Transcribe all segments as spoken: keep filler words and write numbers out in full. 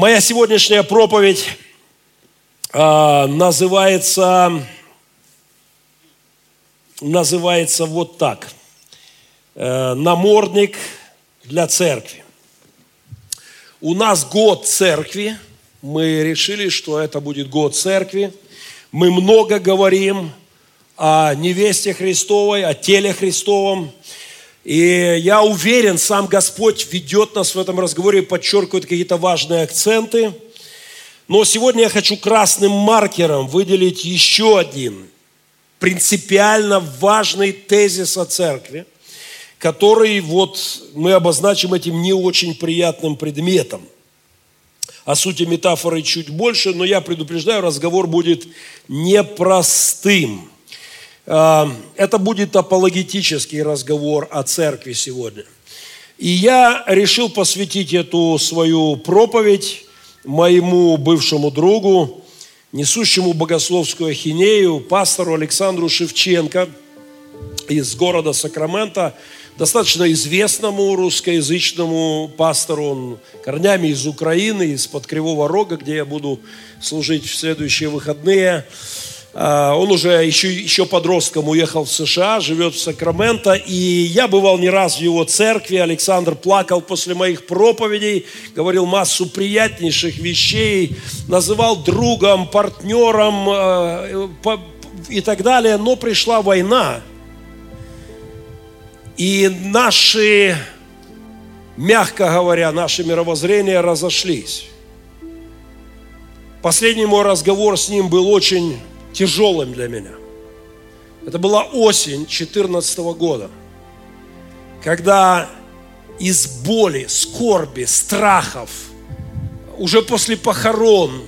Моя сегодняшняя проповедь э, называется, называется вот так. Э, «Намордник для церкви». У нас год церкви. Мы решили, что это будет год церкви. Мы много говорим о невесте Христовой, о теле Христовом. И я уверен, сам Господь ведет нас в этом разговоре и подчеркивает какие-то важные акценты. Но сегодня я хочу красным маркером выделить еще один принципиально важный тезис о церкви, который вот мы обозначим этим не очень приятным предметом. О сути метафоры чуть больше, но я предупреждаю, разговор будет непростым. Это будет апологетический разговор о церкви сегодня. И я решил посвятить эту свою проповедь моему бывшему другу, несущему богословскую ахинею, пастору Александру Шевченко из города Сакраменто, достаточно известному русскоязычному пастору. Он корнями из Украины, из-под Кривого Рога, где я буду служить в следующие выходные. Он уже еще, еще подростком уехал в США, живет в Сакраменто, и я бывал не раз в его церкви. Александр плакал после моих проповедей, говорил массу приятнейших вещей, называл другом, партнером и так далее. Но пришла война, и наши, мягко говоря, наши мировоззрения разошлись. Последний мой разговор с ним был очень тяжелым для меня. Это была осень две тысячи четырнадцатого года, когда из боли, скорби, страхов, уже после похорон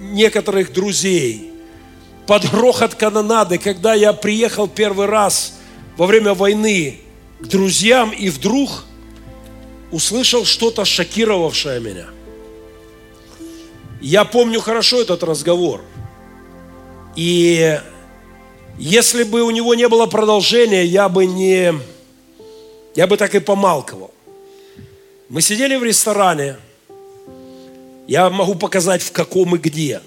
некоторых друзей, под грохот канонады, когда я приехал первый раз во время войны к друзьям и вдруг услышал что-то, шокировавшее меня. Я помню хорошо этот разговор. И если бы у него не было продолжения, я бы не, я бы так и помалковал. Мы сидели в ресторане, я могу показать, в каком и где.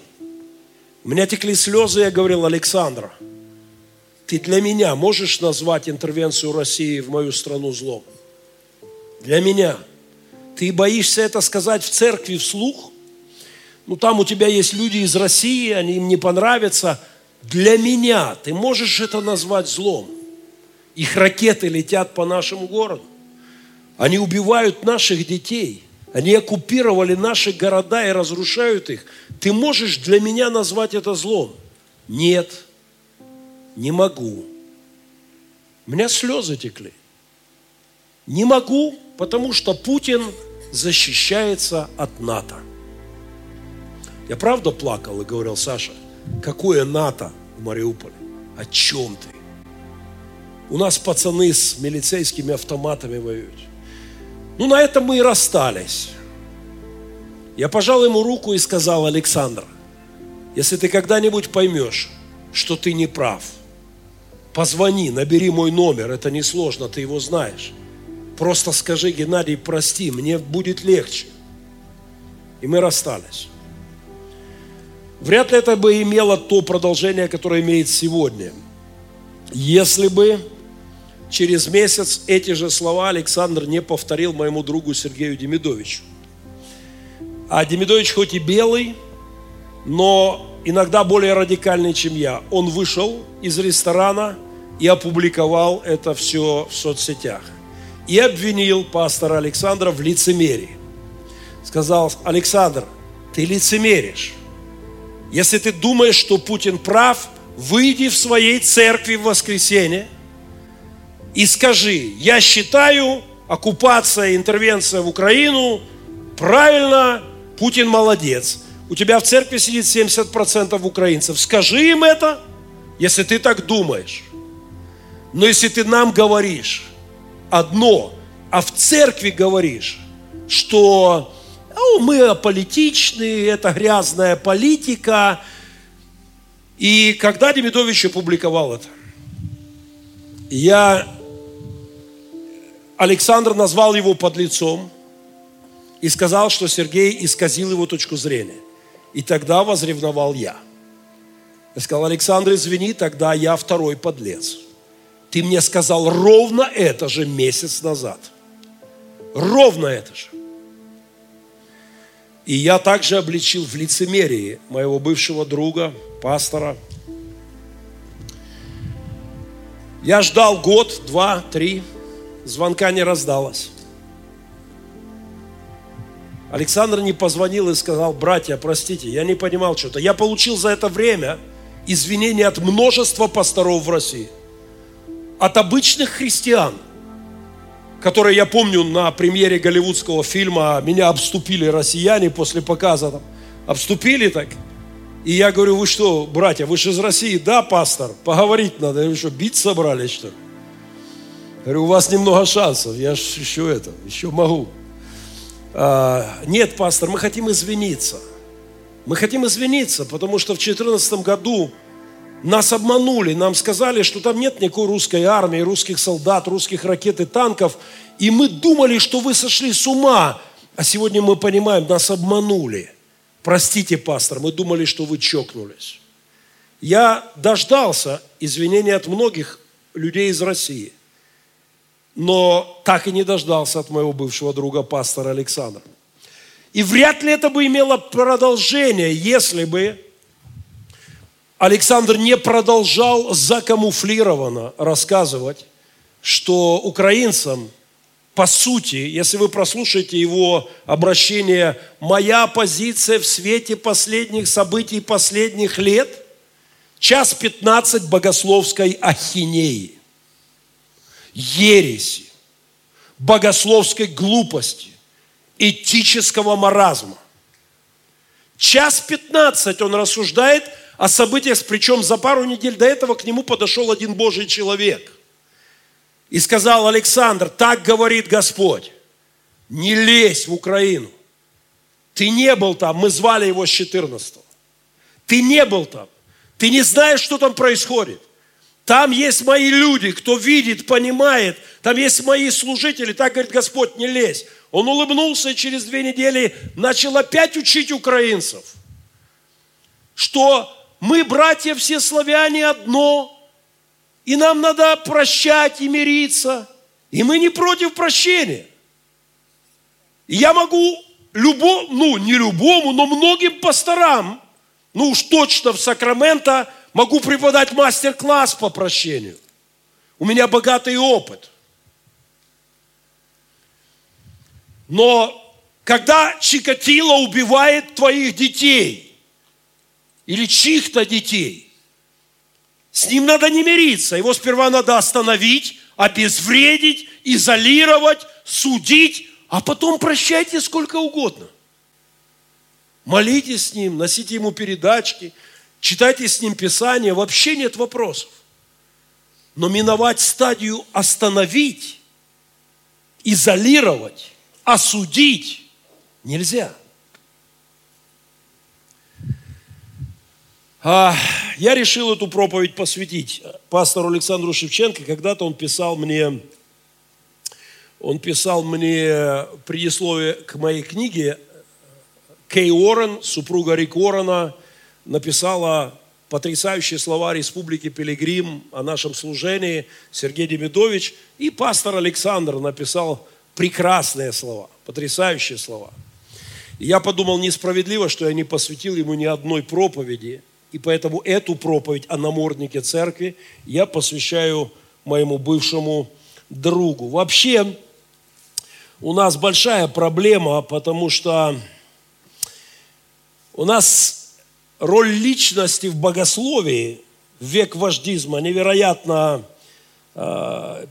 У меня текли слезы, я говорил: Александр, ты для меня можешь назвать интервенцию России в мою страну злом? Для меня. Ты боишься это сказать в церкви вслух? Ну, там у тебя есть люди из России, они им не понравятся. Для меня ты можешь это назвать злом? Их ракеты летят по нашему городу. Они убивают наших детей. Они оккупировали наши города и разрушают их. Ты можешь для меня назвать это злом? Нет, не могу. У меня слезы текли. Не могу, потому что Путин защищается от НАТО. Я правда плакал и говорил: Саша, какое НАТО в Мариуполе? О чем ты? У нас пацаны с милицейскими автоматами воюют. Ну, на этом мы и расстались. Я пожал ему руку и сказал: Александр, если ты когда-нибудь поймешь, что ты не прав, позвони, набери мой номер, это несложно, ты его знаешь. Просто скажи: Геннадий, прости, мне будет легче. И мы расстались. Вряд ли это бы имело то продолжение, которое имеет сегодня, если бы через месяц эти же слова Александр не повторил моему другу Сергею Демидовичу. А Демидович хоть и белый, но иногда более радикальный, чем я. Он вышел из ресторана и опубликовал это все в соцсетях. И обвинил пастора Александра в лицемерии. Сказал: Александр, ты лицемеришь. Если ты думаешь, что Путин прав, выйди в своей церкви в воскресенье и скажи: я считаю, оккупация, интервенция в Украину правильно, Путин молодец. У тебя в церкви сидит семьдесят процентов украинцев. Скажи им это, если ты так думаешь. Но если ты нам говоришь одно, а в церкви говоришь, что мы аполитичны, это грязная политика. И когда Демидович опубликовал это, я... Александр назвал его подлецом, и сказал, что Сергей исказил его точку зрения. И тогда возревновал я. Я сказал: Александр, извини, тогда я второй подлец. Ты мне сказал ровно это же месяц назад. Ровно это же. И я также обличил в лицемерии моего бывшего друга, пастора. Я ждал год, два, три, звонка не раздалось. Александр не позвонил и сказал: братья, простите, я не понимал что-то. Я получил за это время извинения от множества пасторов в России. От обычных христиан, которые, я помню, на премьере голливудского фильма меня обступили россияне после показа. Там, обступили так. И я говорю: вы что, братья, вы же из России? Да, пастор, поговорить надо. Вы что, бить собрались, что ли? Я говорю: у вас немного шансов, я же еще это, еще могу. А, нет, пастор, мы хотим извиниться. Мы хотим извиниться, потому что в две тысячи четырнадцатом году нас обманули, нам сказали, что там нет никакой русской армии, русских солдат, русских ракет и танков. И мы думали, что вы сошли с ума. А сегодня мы понимаем, нас обманули. Простите, пастор, мы думали, что вы чокнулись. Я дождался извинений от многих людей из России, но так и не дождался от моего бывшего друга, пастора Александра. И вряд ли это бы имело продолжение, если бы Александр не продолжал закамуфлированно рассказывать, что украинцам, по сути, если вы прослушаете его обращение, «Моя позиция в свете последних событий последних лет» час пятнадцать богословской ахинеи, ереси, богословской глупости, этического маразма. Час пятнадцать он рассуждает о событиях, причем за пару недель до этого к нему подошел один Божий человек. И сказал: Александр, так говорит Господь, не лезь в Украину. Ты не был там, мы звали его с четырнадцатого. Ты не был там, ты не знаешь, что там происходит. Там есть мои люди, кто видит, понимает. Там есть мои служители, так говорит Господь, не лезь. Он улыбнулся и через две недели начал опять учить украинцев, что мы, братья, все славяне, одно. И нам надо прощать и мириться. И мы не против прощения. И я могу любому, ну не любому, но многим пасторам, ну уж точно в Сакраменто, могу преподать мастер-класс по прощению. У меня богатый опыт. Но когда Чикатило убивает твоих детей или чьих-то детей, с ним надо не мириться. Его сперва надо остановить, обезвредить, изолировать, судить, а потом прощайте сколько угодно. Молитесь с ним, носите ему передачки, читайте с ним Писание, вообще нет вопросов. Но миновать стадию остановить, изолировать, осудить нельзя. А, я решил эту проповедь посвятить пастору Александру Шевченко. Когда-то он писал мне, он писал мне предисловие к моей книге. Кей Уоррен, супруга Рик Уоррена, написала потрясающие слова Республики Пилигрим о нашем служении, Сергей Демидович. И пастор Александр написал прекрасные слова, потрясающие слова. И я подумал, несправедливо, что я не посвятил ему ни одной проповеди. И поэтому эту проповедь о наморднике церкви я посвящаю моему бывшему другу. Вообще, у нас большая проблема, потому что у нас роль личности в богословии в век вождизма невероятно э,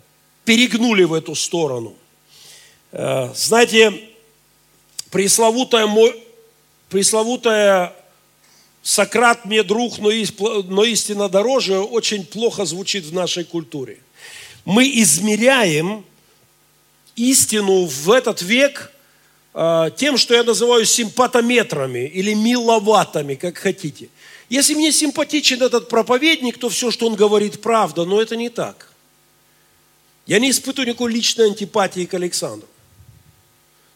перегнули в эту сторону. Э, знаете, пресловутая... пресловутая «Сократ мне друг, но истина дороже» очень плохо звучит в нашей культуре. Мы измеряем истину в этот век тем, что я называю симпатометрами или миловатами, как хотите. Если мне симпатичен этот проповедник, то все, что он говорит, правда, но это не так. Я не испытываю никакой личной антипатии к Александру.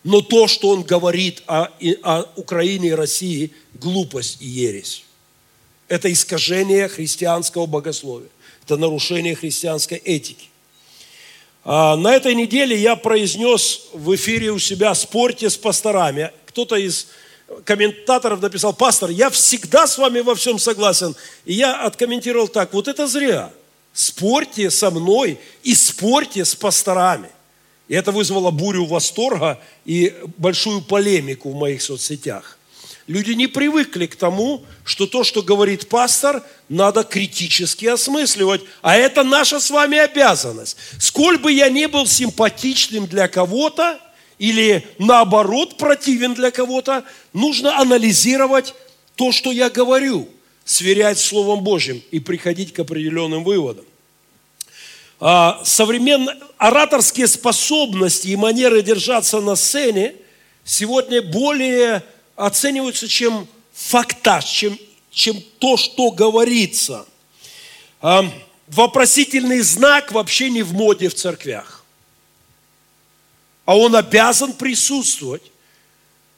Но то, что он говорит о, о Украине и России, глупость и ересь. Это искажение христианского богословия. Это нарушение христианской этики. А на этой неделе я произнес в эфире у себя: «Спорьте с пасторами». Кто-то из комментаторов написал: «Пастор, я всегда с вами во всем согласен». И я откомментировал так: вот это зря. Спорьте со мной и спорьте с пасторами. И это вызвало бурю восторга и большую полемику в моих соцсетях. Люди не привыкли к тому, что то, что говорит пастор, надо критически осмысливать. А это наша с вами обязанность. Сколь бы я ни был симпатичным для кого-то или, наоборот, противен для кого-то, нужно анализировать то, что я говорю, сверять с Словом Божьим и приходить к определенным выводам. Современные ораторские способности и манеры держаться на сцене сегодня более оцениваются, чем фактаж, чем, чем то, что говорится. Вопросительный знак вообще не в моде в церквях. А он обязан присутствовать.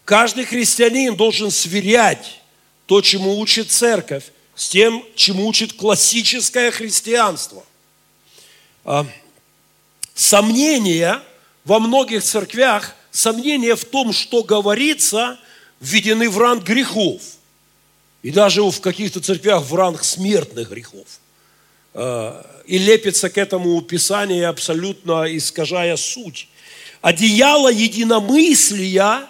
Каждый христианин должен сверять то, чему учит церковь, с тем, чему учит классическое христианство. Сомнения во многих церквях, сомнения в том, что говорится, введены в ранг грехов. И даже в каких-то церквях в ранг смертных грехов. И лепится к этому Писание, абсолютно искажая суть. Одеяло единомыслия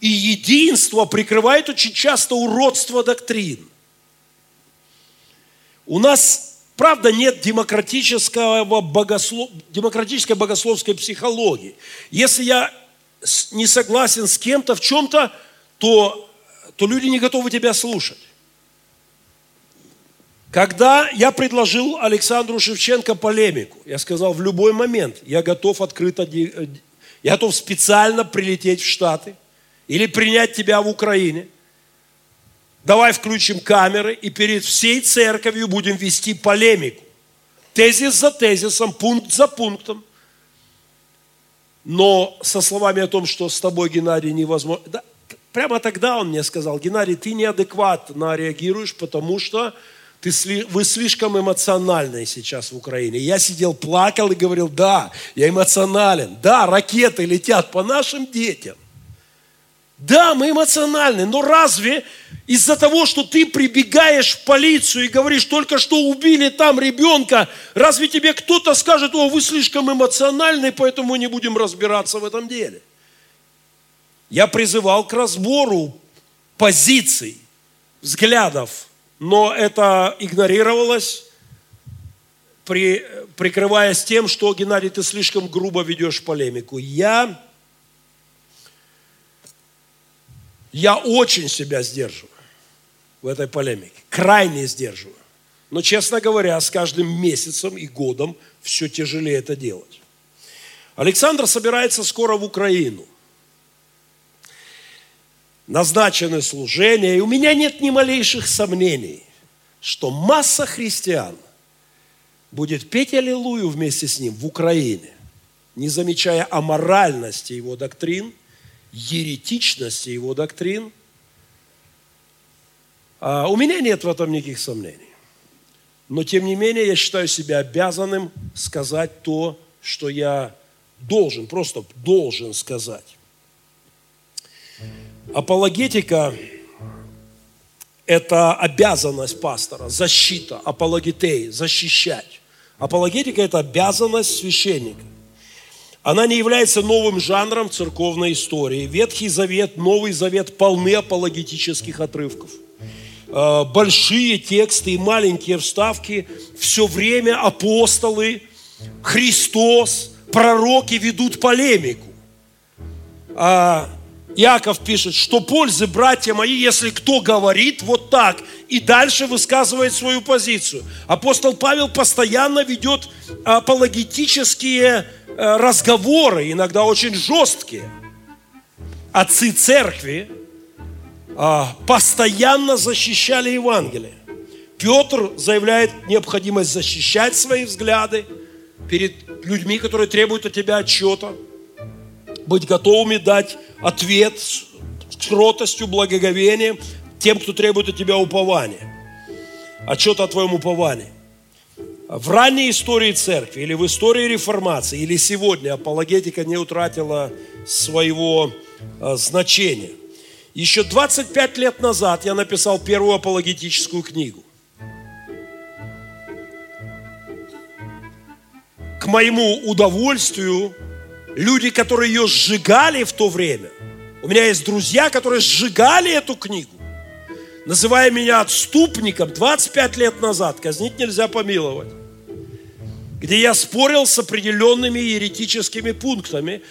и единство прикрывает очень часто уродство доктрин. У нас... Правда, нет демократического богослов... демократической богословской психологии. Если я не согласен с кем-то в чем-то, то, то люди не готовы тебя слушать. Когда я предложил Александру Шевченко полемику, я сказал: в любой момент я готов открыто, я готов специально прилететь в Штаты или принять тебя в Украине. Давай включим камеры и перед всей церковью будем вести полемику. Тезис за тезисом, пункт за пунктом. Но со словами о том, что с тобой, Геннадий, невозможно... Да, прямо тогда он мне сказал: Геннадий, ты неадекватно реагируешь, потому что ты, вы слишком эмоциональны сейчас в Украине. Я сидел, плакал и говорил: да, я эмоционален. Да, ракеты летят по нашим детям. Да, мы эмоциональны, но разве из-за того, что ты прибегаешь в полицию и говоришь: только что убили там ребенка, разве тебе кто-то скажет: о, вы слишком эмоциональны, поэтому мы не будем разбираться в этом деле? Я призывал к разбору позиций, взглядов, но это игнорировалось, прикрываясь тем, что: Геннадий, ты слишком грубо ведешь полемику. Я... Я очень себя сдерживаю в этой полемике, крайне сдерживаю. Но, честно говоря, с каждым месяцем и годом все тяжелее это делать. Александр собирается скоро в Украину. Назначены служения, и у меня нет ни малейших сомнений, что масса христиан будет петь аллилуйю вместе с ним в Украине, не замечая аморальности его доктрин, еретичности его доктрин. А у меня нет в этом никаких сомнений. Но, тем не менее, я считаю себя обязанным сказать то, что я должен, просто должен сказать. Апологетика – это обязанность пастора, защита, апологетеи, защищать. Апологетика – это обязанность священника. Она не является новым жанром церковной истории. Ветхий Завет, Новый Завет полны апологетических отрывков. Большие тексты и маленькие вставки. Все время апостолы, Христос, пророки ведут полемику. Иаков пишет: что пользы, братья мои, если кто говорит вот так и дальше высказывает свою позицию. Апостол Павел постоянно ведет апологетические разговоры, иногда очень жесткие. Отцы церкви постоянно защищали Евангелие. Петр заявляет необходимость защищать свои взгляды перед людьми, которые требуют от тебя отчета. быть готовыми дать ответ с кротостью, благоговением тем, кто требует от тебя упования. Отчет о твоем уповании. В ранней истории церкви, или в истории реформации, или сегодня апологетика не утратила своего э, значения. Еще двадцать пять лет назад я написал первую апологетическую книгу. К моему удовольствию, люди, которые ее сжигали в то время, у меня есть друзья, которые сжигали эту книгу, называя меня отступником двадцать пять лет назад, казнить нельзя помиловать, где я спорил с определенными еретическими пунктами.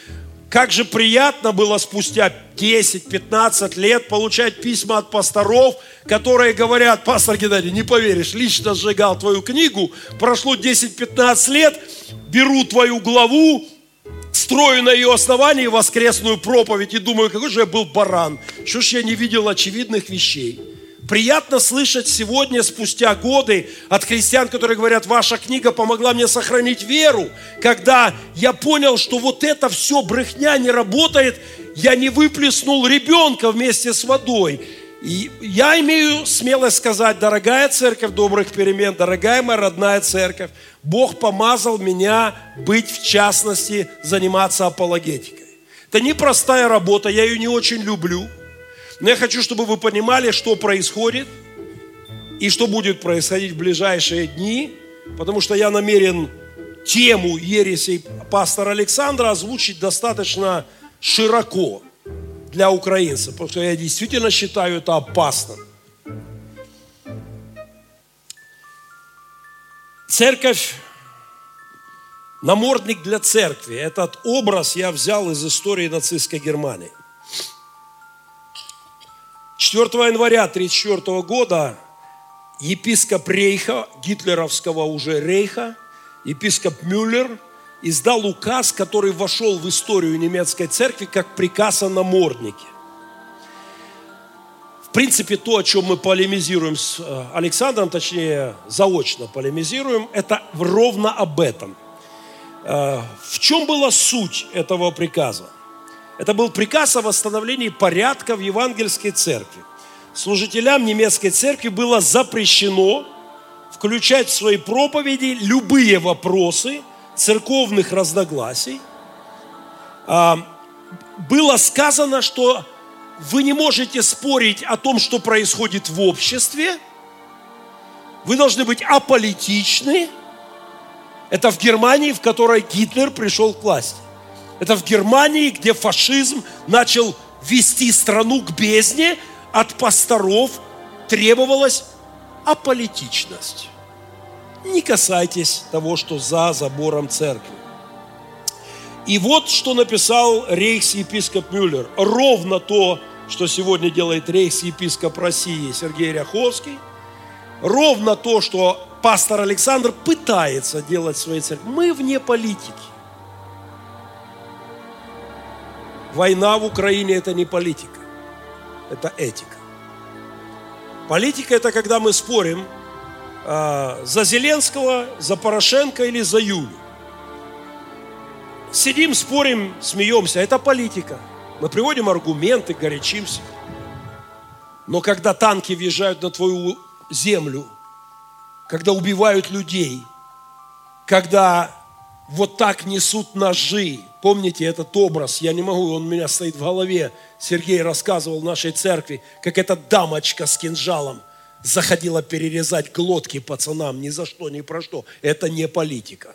Как же приятно было спустя десять-пятнадцать лет получать письма от пасторов, которые говорят: пастор Геннадий, не поверишь, лично сжигал твою книгу, прошло десять-пятнадцать лет, беру твою главу, строю на ее основании воскресную проповедь и думаю, какой же я был баран, что ж я не видел очевидных вещей. Приятно слышать сегодня, спустя годы, от христиан, которые говорят: ваша книга помогла мне сохранить веру. Когда я понял, что вот это все брехня не работает, я не выплеснул ребенка вместе с водой. И я имею смелость сказать: дорогая церковь добрых перемен, дорогая моя родная церковь, Бог помазал меня быть, в частности, заниматься апологетикой. Это непростая работа, я ее не очень люблю. Но я хочу, чтобы вы понимали, что происходит и что будет происходить в ближайшие дни, потому что я намерен тему ересей пастора Александра озвучить достаточно широко для украинцев, потому что я действительно считаю это опасным. Церковь, намордник для церкви. Этот образ я взял из истории нацистской Германии. четвёртого января тысяча девятьсот тридцать четвёртого года епископ Рейха, гитлеровского уже Рейха, епископ Мюллер издал указ, который вошел в историю немецкой церкви как приказ о наморднике. В принципе, то, о чем мы полемизируем с Александром, точнее, заочно полемизируем, это ровно об этом. В чем была суть этого приказа? Это был приказ о восстановлении порядка в евангельской церкви. Служителям немецкой церкви было запрещено включать в свои проповеди любые вопросы церковных разногласий. Было сказано, что вы не можете спорить о том, что происходит в обществе. Вы должны быть аполитичны. Это в Германии, в которой Гитлер пришел к власти. Это в Германии, где фашизм начал вести страну к бездне, от пасторов требовалась аполитичность. Не касайтесь того, что за забором церкви. И вот что написал рейхс-епископ Мюллер. Ровно то, что сегодня делает рейхс-епископ России Сергей Ряховский. Ровно то, что пастор Александр пытается делать в своей церкви. Мы вне политики. Война в Украине – это не политика, это этика. Политика – это когда мы спорим э, за Зеленского, за Порошенко или за Юлю. Сидим, спорим, смеемся – это политика. Мы приводим аргументы, горячимся. Но когда танки въезжают на твою землю, когда убивают людей, когда вот так несут ножи, помните этот образ, я не могу, он у меня стоит в голове. Сергей рассказывал в нашей церкви, как эта дамочка с кинжалом заходила перерезать глотки пацанам ни за что, ни про что. Это не политика.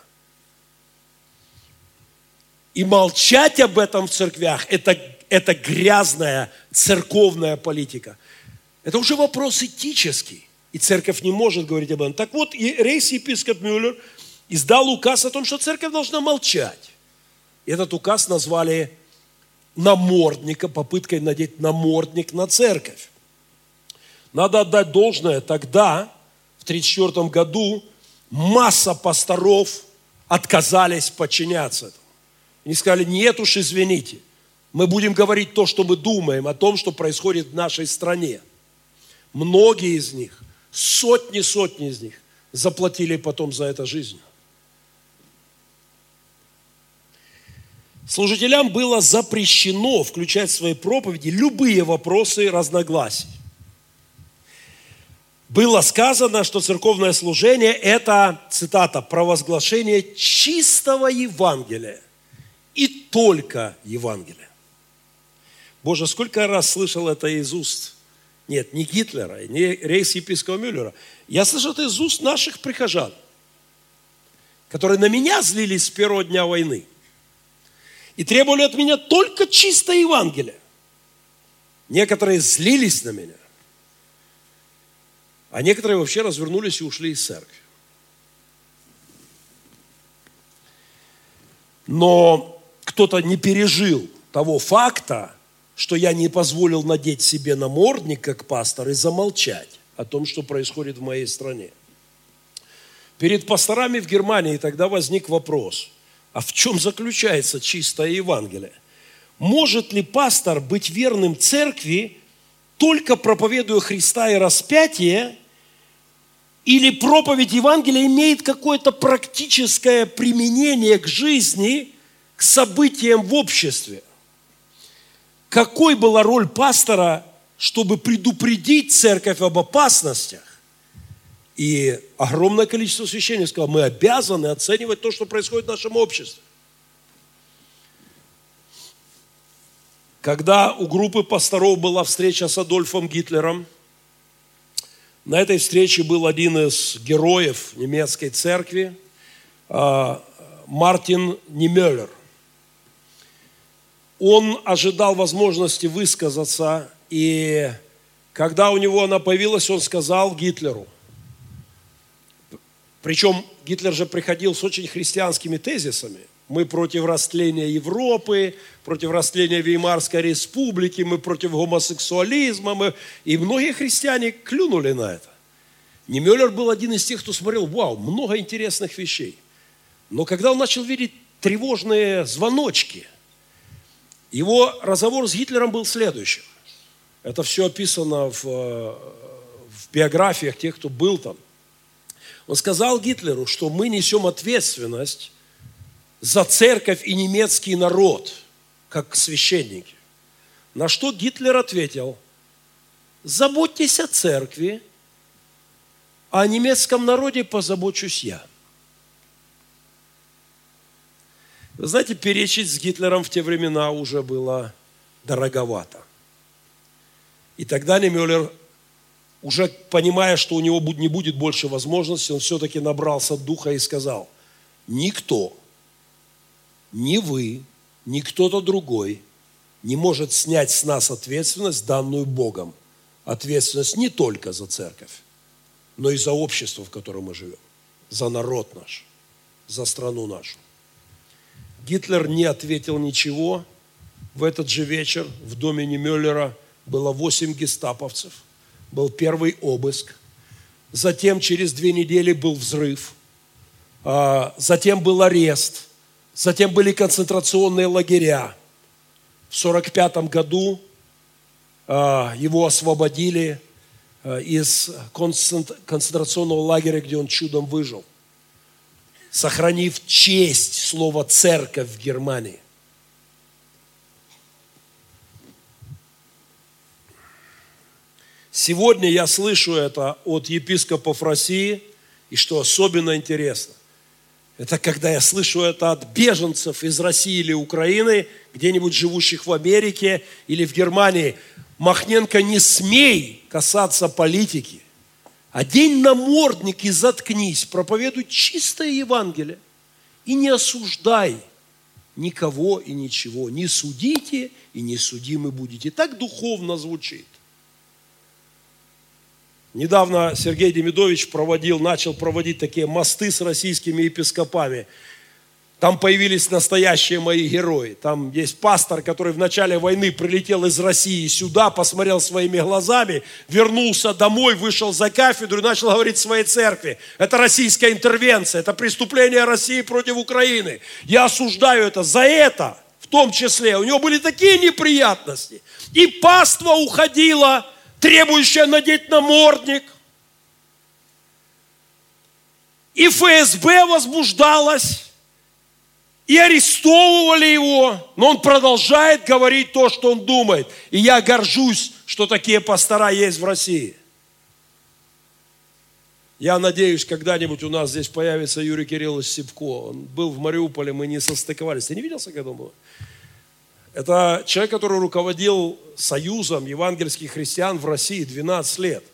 И молчать об этом в церквях, это, это грязная церковная политика. Это уже вопрос этический, и церковь не может говорить об этом. Так вот, рейхс-епископ Мюллер издал указ о том, что церковь должна молчать. Этот указ назвали намордником, попыткой надеть намордник на церковь. Надо отдать должное, тогда, в тысяча девятьсот тридцать четвёртом году, масса пасторов отказались подчиняться этому. Они сказали: нет уж, извините, мы будем говорить то, что мы думаем, о том, что происходит в нашей стране. Многие из них, сотни-сотни из них, заплатили потом за это жизнью. Служителям было запрещено включать в свои проповеди любые вопросы разногласий. Было сказано, что церковное служение – это, цитата, «провозглашение чистого Евангелия и только Евангелия». Боже, сколько раз слышал это из уст, нет, не Гитлера, не рейхс-епископа Мюллера. Я слышал это из уст наших прихожан, которые на меня злились с первого дня войны и требовали от меня только чистое Евангелие. Некоторые злились на меня. А некоторые вообще развернулись и ушли из церкви. Но кто-то не пережил того факта, что я не позволил надеть себе намордник, как пастор, и замолчать о том, что происходит в моей стране. Перед пасторами в Германии тогда возник вопрос, а в чем заключается чистое Евангелие? Может ли пастор быть верным церкви, только проповедуя Христа и распятие, или проповедь Евангелия имеет какое-то практическое применение к жизни, к событиям в обществе? Какой была роль пастора, чтобы предупредить церковь об опасностях? И огромное количество священников сказало, мы обязаны оценивать то, что происходит в нашем обществе. Когда у группы пасторов была встреча с Адольфом Гитлером, на этой встрече был один из героев немецкой церкви, Мартин Нимёллер. Он ожидал возможности высказаться, и когда у него она появилась, он сказал Гитлеру. Причем Гитлер же приходил с очень христианскими тезисами. Мы против растления Европы, против растления Веймарской республики, мы против гомосексуализма. Мы... И многие христиане клюнули на это. Нимёллер был один из тех, кто смотрел, вау, много интересных вещей. Но когда он начал видеть тревожные звоночки, его разговор с Гитлером был следующим. Это все описано в, в биографиях тех, кто был там. Он сказал Гитлеру, что мы несем ответственность за церковь и немецкий народ, как священники. На что Гитлер ответил, заботьтесь о церкви, а о немецком народе позабочусь я. Вы знаете, перечить с Гитлером в те времена уже было дороговато. И тогда Нимёллер, уже понимая, что у него не будет больше возможностей, он все-таки набрался духа и сказал, никто... Ни вы, ни кто-то другой не может снять с нас ответственность, данную Богом. Ответственность не только за церковь, но и за общество, в котором мы живем, за народ наш, за страну нашу. Гитлер не ответил ничего. В этот же вечер в доме Нимёллера было восемь гестаповцев, был первый обыск. Затем через две недели был взрыв, затем был арест. Затем были концентрационные лагеря. В сорок пятом году его освободили из концентрационного лагеря, где он чудом выжил, сохранив честь слова «церковь» в Германии. Сегодня я слышу это от епископов России, и что особенно интересно, это когда я слышу это от беженцев из России или Украины, где-нибудь живущих в Америке или в Германии. Махненко, не смей касаться политики. Одень намордник и заткнись. Проповедуй чистое Евангелие. И не осуждай никого и ничего. Не судите и не судимы будете. Так духовно звучит. Недавно Сергей Демидович проводил, начал проводить такие мосты с российскими епископами. Там появились настоящие мои герои. Там есть пастор, который в начале войны прилетел из России сюда, посмотрел своими глазами, вернулся домой, вышел за кафедру и начал говорить своей церкви. Это российская интервенция, это преступление России против Украины. Я осуждаю это за это, в том числе. У него были такие неприятности. И паства уходила, требующая надеть намордник. И эф эс бэ возбуждалась. и арестовывали его, но он продолжает говорить то, что он думает. И я горжусь, что такие пастора есть в России. Я надеюсь, когда-нибудь у нас здесь появится Юрий Кириллович Сипко. Он был в Мариуполе, мы не состыковались. Ты не виделся, когда он был? Это человек, который руководил союзом евангельских христиан в России двенадцать лет.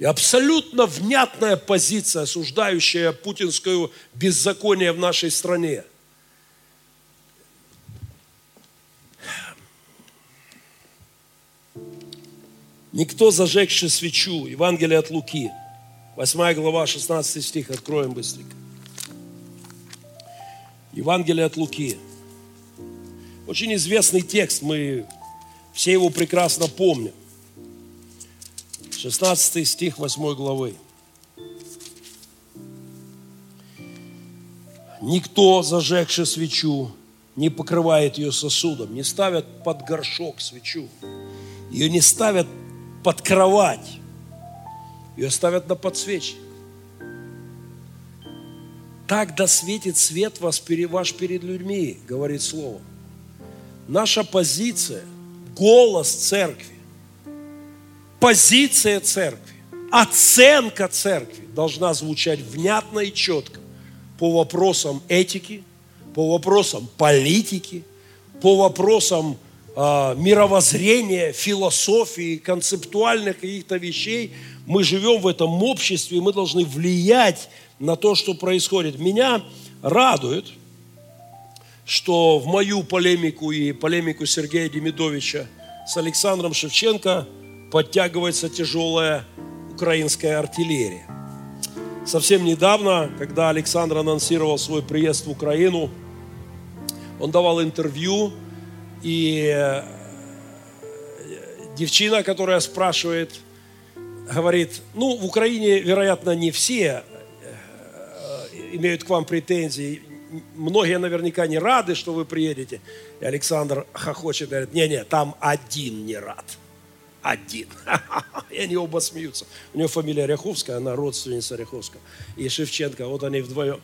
И абсолютно внятная позиция, осуждающая путинское беззаконие в нашей стране. Никто, зажегший свечу. Евангелие от Луки. восьмая глава, шестнадцатый стих. Откроем быстренько. Евангелие от Луки. Очень известный текст. Мы все его прекрасно помним. шестнадцатый стих восьмой главы. Никто, зажегший свечу, не покрывает ее сосудом. Не ставят под горшок свечу. Ее не ставят под кровать. Ее ставят на подсвечник. Так досветит свет вас, ваш перед людьми, говорит Слово. Наша позиция, голос церкви, позиция церкви, оценка церкви должна звучать внятно и четко по вопросам этики, по вопросам политики, по вопросам мировоззрения, философии, концептуальных каких-то вещей. Мы живем в этом обществе, и мы должны влиять на то, что происходит. Меня радует, что в мою полемику и полемику Сергея Демидовича с Александром Шевченко подтягивается тяжелая украинская артиллерия. Совсем недавно, когда Александр анонсировал свой приезд в Украину, он давал интервью. И девчина, которая спрашивает, говорит, ну, в Украине, вероятно, не все имеют к вам претензии. Многие наверняка не рады, что вы приедете. И Александр хохочет, говорит, не-не, там один не рад. Один. И они оба смеются. У него фамилия Ряховская, она родственница Ряховского. И Шевченко, вот они вдвоем.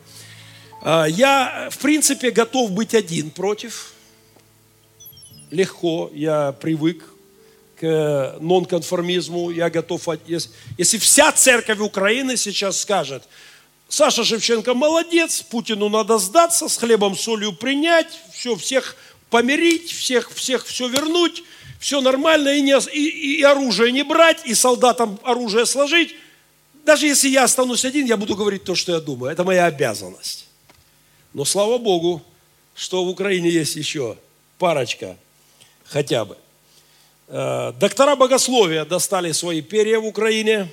Я, в принципе, готов быть один против. Легко, я привык к нонконформизму, я готов... Если, если вся церковь Украины сейчас скажет, Саша Шевченко молодец, Путину надо сдаться, с хлебом, солью принять, все, всех помирить, всех, всех все вернуть, все нормально, и, не, и, и оружие не брать, и солдатам оружие сложить. Даже если я останусь один, я буду говорить то, что я думаю. Это моя обязанность. Но слава Богу, что в Украине есть еще парочка хотя бы. Доктора богословия достали свои перья в Украине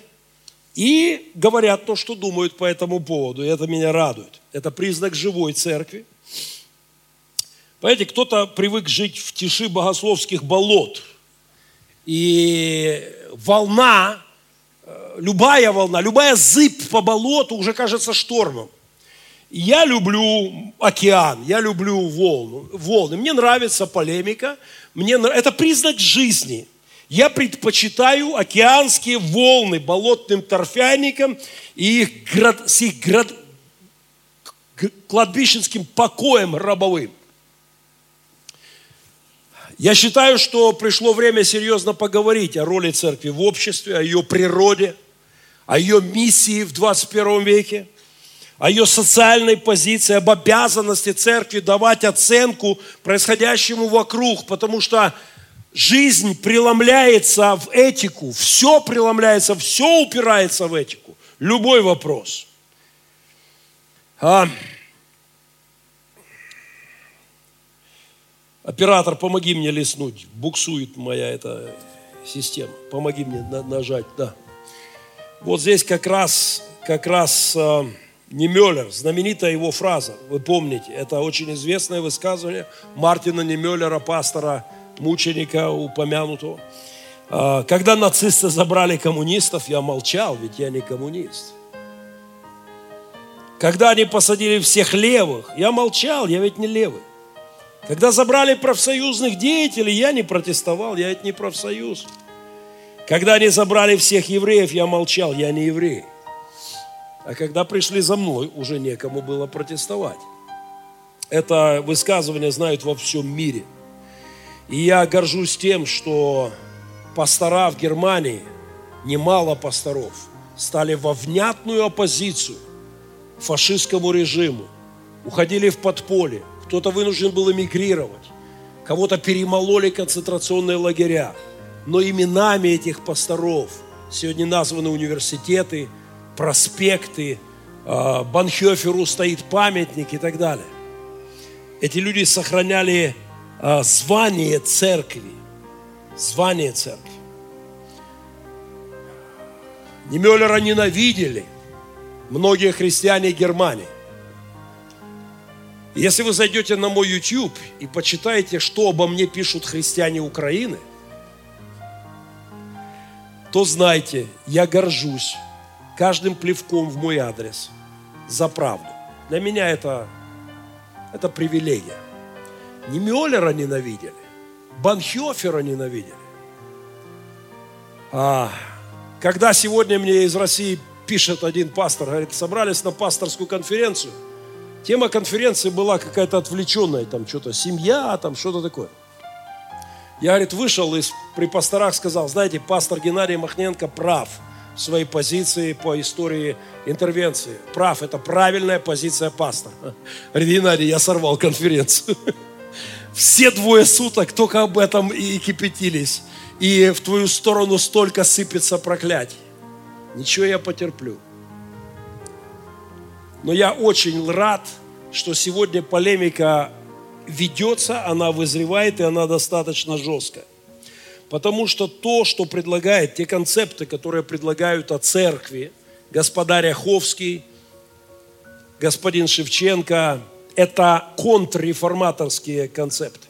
и говорят то, что думают по этому поводу. И это меня радует. Это признак живой церкви. Понимаете, кто-то привык жить в тиши богословских болот. И волна, любая волна, любая зыбь по болоту уже кажется штормом. Я люблю океан, я люблю волну, волны. Мне нравится полемика, мне, это признак жизни. Я предпочитаю океанские волны болотным торфяникам и их град, с их град, кладбищенским покоем гробовым. Я считаю, что пришло время серьезно поговорить о роли церкви в обществе, о ее природе, о ее миссии в двадцать первом веке. О ее социальной позиции, об обязанности церкви давать оценку происходящему вокруг, потому что жизнь преломляется в этику, все преломляется, все упирается в этику, любой вопрос. А... Оператор, помоги мне листнуть, буксует моя эта система, помоги мне нажать, да. Вот здесь как раз, как раз... Нимёллер, знаменитая его фраза, вы помните, это очень известное высказывание Мартина Нимёллера, пастора, мученика упомянутого. Когда нацисты забрали коммунистов, я молчал, ведь я не коммунист. Когда они посадили всех левых, я молчал, я ведь не левый. Когда забрали профсоюзных деятелей, я не протестовал, я ведь не профсоюз. Когда они забрали всех евреев, я молчал, я не еврей. А когда пришли за мной, уже некому было протестовать. Это высказывание знают во всем мире. И я горжусь тем, что пастора в Германии, немало пасторов, стали во внятную оппозицию фашистскому режиму, уходили в подполье, кто-то вынужден был эмигрировать, кого-то перемололи концентрационные лагеря. Но именами этих пасторов сегодня названы университеты, проспекты, Банхёферу стоит памятник и так далее. Эти люди сохраняли звание церкви, звание церкви. Нимёллера ненавидели многие христиане Германии. Если вы зайдете на мой YouTube и почитаете, что обо мне пишут христиане Украины, то знайте, я горжусь каждым плевком в мой адрес за правду. Для меня это, это привилегия. Нимёллера ненавидели, Банхёфера ненавидели. А, когда сегодня мне из России пишет один пастор, говорит, собрались на пасторскую конференцию, тема конференции была какая-то отвлеченная, там что-то семья, там что-то такое. Я, говорит, вышел и при пасторах сказал, знаете, пастор Геннадий Махненко прав в своей позиции по истории интервенции. Прав, это правильная позиция пастора. Говорит, Геннадий, я сорвал конференцию. Все двое суток только об этом и кипятились. И в твою сторону столько сыпется проклятий. Ничего, я потерплю. Но я очень рад, что сегодня полемика ведется, она вызревает, и она достаточно жесткая. Потому что то, что предлагает, те концепты, которые предлагают о церкви, господа Ряховский, господин Шевченко, это контрреформаторские концепты.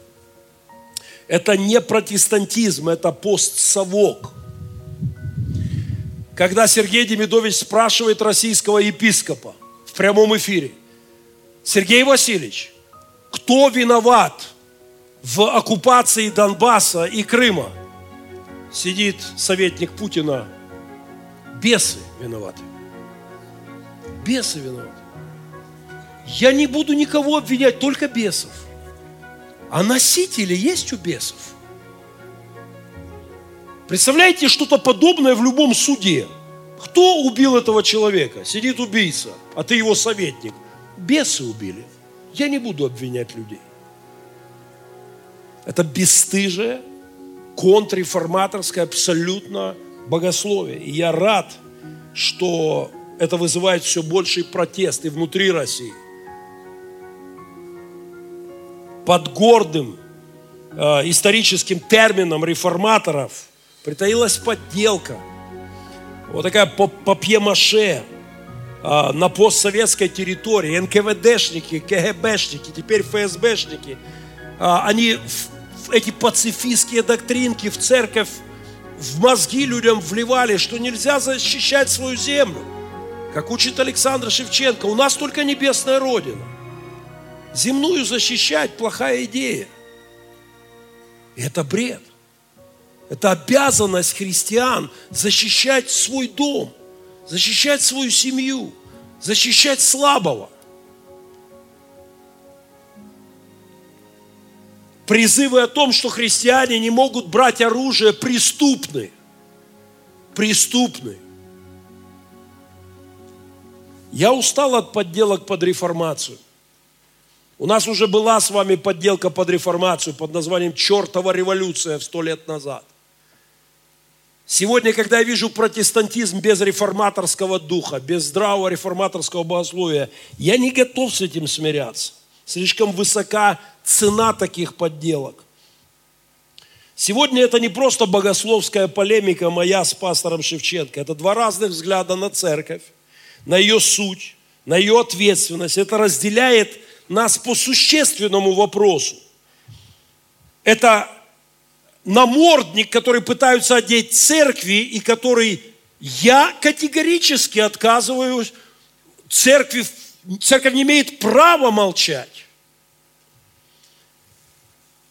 Это не протестантизм, это постсовок. Когда Сергей Демидович спрашивает российского епископа в прямом эфире, Сергей Васильевич, кто виноват в оккупации Донбасса и Крыма? Сидит советник Путина. Бесы виноваты. Бесы виноваты. Я не буду никого обвинять, только бесов. А носители есть у бесов? Представляете, что-то подобное в любом суде. Кто убил этого человека? Сидит убийца, а ты его советник. Бесы убили. Я не буду обвинять людей. Это бесстыжие, контрреформаторское абсолютно богословие. И я рад, что это вызывает все больший протест и внутри России. Под гордым э, историческим термином реформаторов притаилась подделка. Вот такая папье-маше э, на постсоветской территории. эн ка вэ дэшники, ка гэ бэшники, теперь эф эс бэшники. Э, они в, в эти пацифистские доктринки в церковь, в мозги людям вливали, что нельзя защищать свою землю. Как учит Александр Шевченко, у нас только небесная Родина. Земную защищать – плохая идея. Это бред. Это обязанность христиан защищать свой дом, защищать свою семью, защищать слабого. Призывы о том, что христиане не могут брать оружие, преступны. Преступны. Я устал от подделок под реформацию. У нас уже была с вами подделка под реформацию под названием «Чертова революция» сто лет назад. Сегодня, когда я вижу протестантизм без реформаторского духа, без здравого реформаторского богословия, я не готов с этим смиряться. Слишком высока цена таких подделок. Сегодня это не просто богословская полемика моя с пастором Шевченко. Это два разных взгляда на церковь, на ее суть, на ее ответственность. Это разделяет нас по существенному вопросу. Это намордник, который пытаются одеть церкви, и который я категорически отказываюсь. Церковь, церковь не имеет права молчать.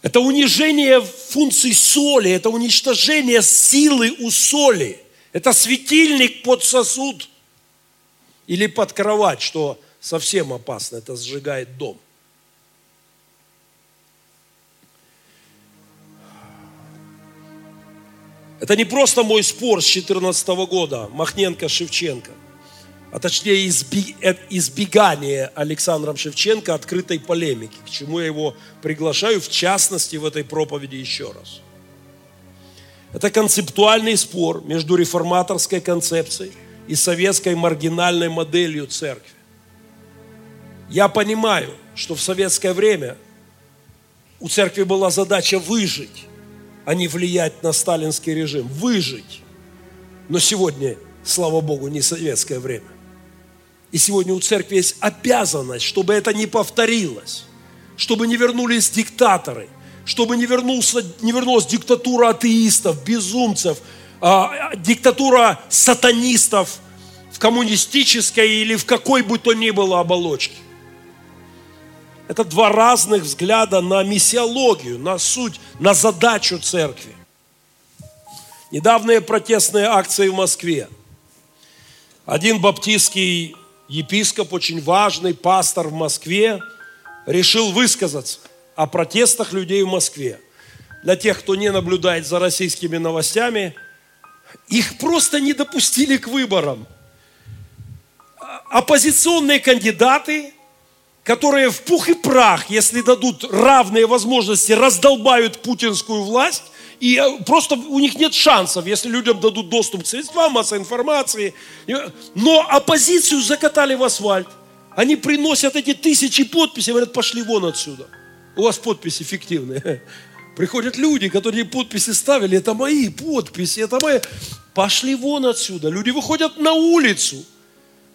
Это унижение функций соли, это уничтожение силы у соли. Это светильник под сосуд или под кровать, что совсем опасно, это сжигает дом. Это не просто мой спор с две тысячи четырнадцатого года, Махненко-Шевченко, а точнее избегание Александром Шевченко открытой полемики, к чему я его приглашаю, в частности, в этой проповеди еще раз. Это концептуальный спор между реформаторской концепцией и советской маргинальной моделью церкви. Я понимаю, что в советское время у церкви была задача выжить, а не влиять на сталинский режим. Выжить. Но сегодня, слава Богу, не советское время. И сегодня у церкви есть обязанность, чтобы это не повторилось, чтобы не вернулись диктаторы, чтобы не, вернулся, не вернулась диктатура атеистов, безумцев, диктатура сатанистов в коммунистической или в какой бы то ни было оболочке. Это два разных взгляда на миссиологию, на суть, на задачу церкви. Недавние протестные акции в Москве. Один баптистский епископ, очень важный пастор в Москве, решил высказаться о протестах людей в Москве. Для тех, кто не наблюдает за российскими новостями, их просто не допустили к выборам. Оппозиционные кандидаты, которые в пух и прах, если дадут равные возможности, раздолбают путинскую власть, и просто у них нет шансов, если людям дадут доступ к средствам массовой информации. Но оппозицию закатали в асфальт. Они приносят эти тысячи подписей, говорят, пошли вон отсюда. У вас подписи фиктивные. Приходят люди, которые подписи ставили, это мои подписи, это мои. Пошли вон отсюда. Люди выходят на улицу,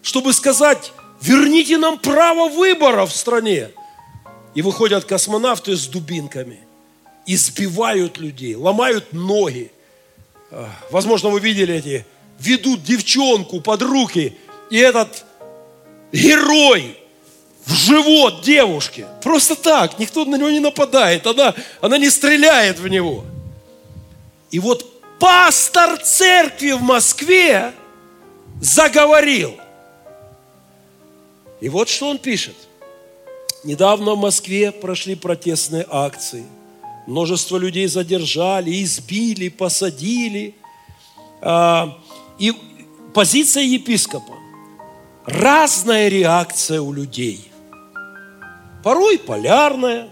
чтобы сказать, верните нам право выбора в стране. И выходят космонавты с дубинками, избивают людей, ломают ноги. Возможно, вы видели эти, ведут девчонку под руки, и этот герой в живот девушки. Просто так, никто на него не нападает, она, она не стреляет в него. И вот пастор церкви в Москве заговорил. И вот что он пишет. Недавно в Москве прошли протестные акции. Множество людей задержали, избили, посадили. И позиция епископа. Разная реакция у людей. Порой полярная.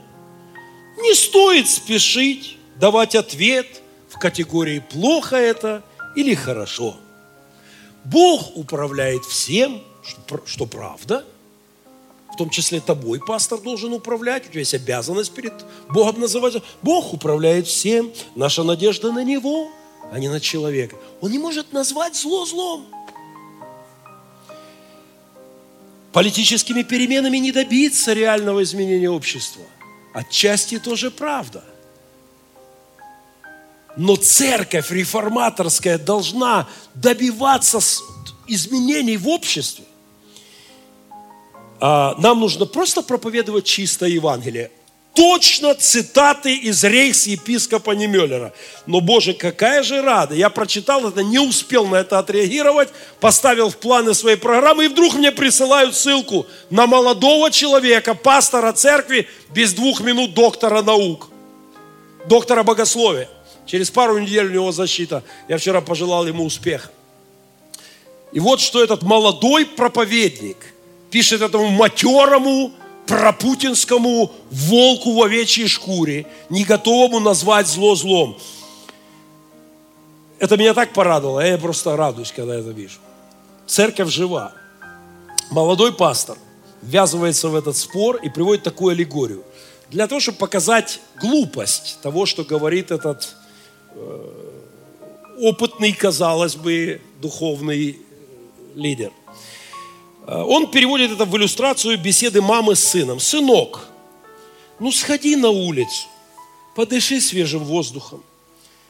Не стоит спешить, давать ответ в категории «плохо это» или «хорошо». Бог управляет всем, что правда. В том числе тобой пастор должен управлять. У тебя есть обязанность перед Богом называть. Бог управляет всем. Наша надежда на Него, а не на человека. Он не может назвать зло злом. Политическими переменами не добиться реального изменения общества. Отчасти тоже правда. Но церковь реформаторская должна добиваться изменений в обществе. Нам нужно просто проповедовать чистое Евангелие. Точно цитаты из рейхс-епископа Нимёллера. Но, Боже, какая же рада. Я прочитал это, не успел на это отреагировать, поставил в планы своей программы, и вдруг мне присылают ссылку на молодого человека, пастора церкви, без двух минут доктора наук, доктора богословия. Через пару недель у него защита. Я вчера пожелал ему успеха. И вот что этот молодой проповедник пишет этому матерому, пропутинскому волку в овечьей шкуре, не готовому назвать зло злом. Это меня так порадовало, я просто радуюсь, когда это вижу. Церковь жива. Молодой пастор ввязывается в этот спор и приводит такую аллегорию. Для того, чтобы показать глупость того, что говорит этот э, опытный, казалось бы, духовный лидер. Он переводит это в иллюстрацию беседы мамы с сыном. Сынок, ну сходи на улицу, подыши свежим воздухом,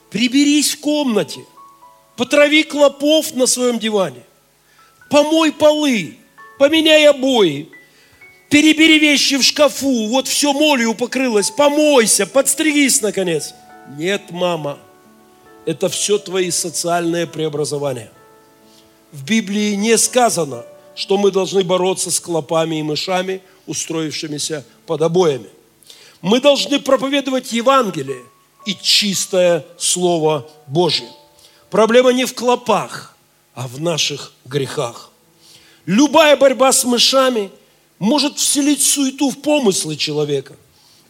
приберись в комнате, потрави клопов на своем диване, помой полы, поменяй обои, перебери вещи в шкафу, вот все молью покрылось, помойся, подстригись наконец. Нет, мама, это все твои социальные преобразования. В Библии не сказано, что мы должны бороться с клопами и мышами, устроившимися под обоями. Мы должны проповедовать Евангелие и чистое Слово Божье. Проблема не в клопах, а в наших грехах. Любая борьба с мышами может вселить суету в помыслы человека.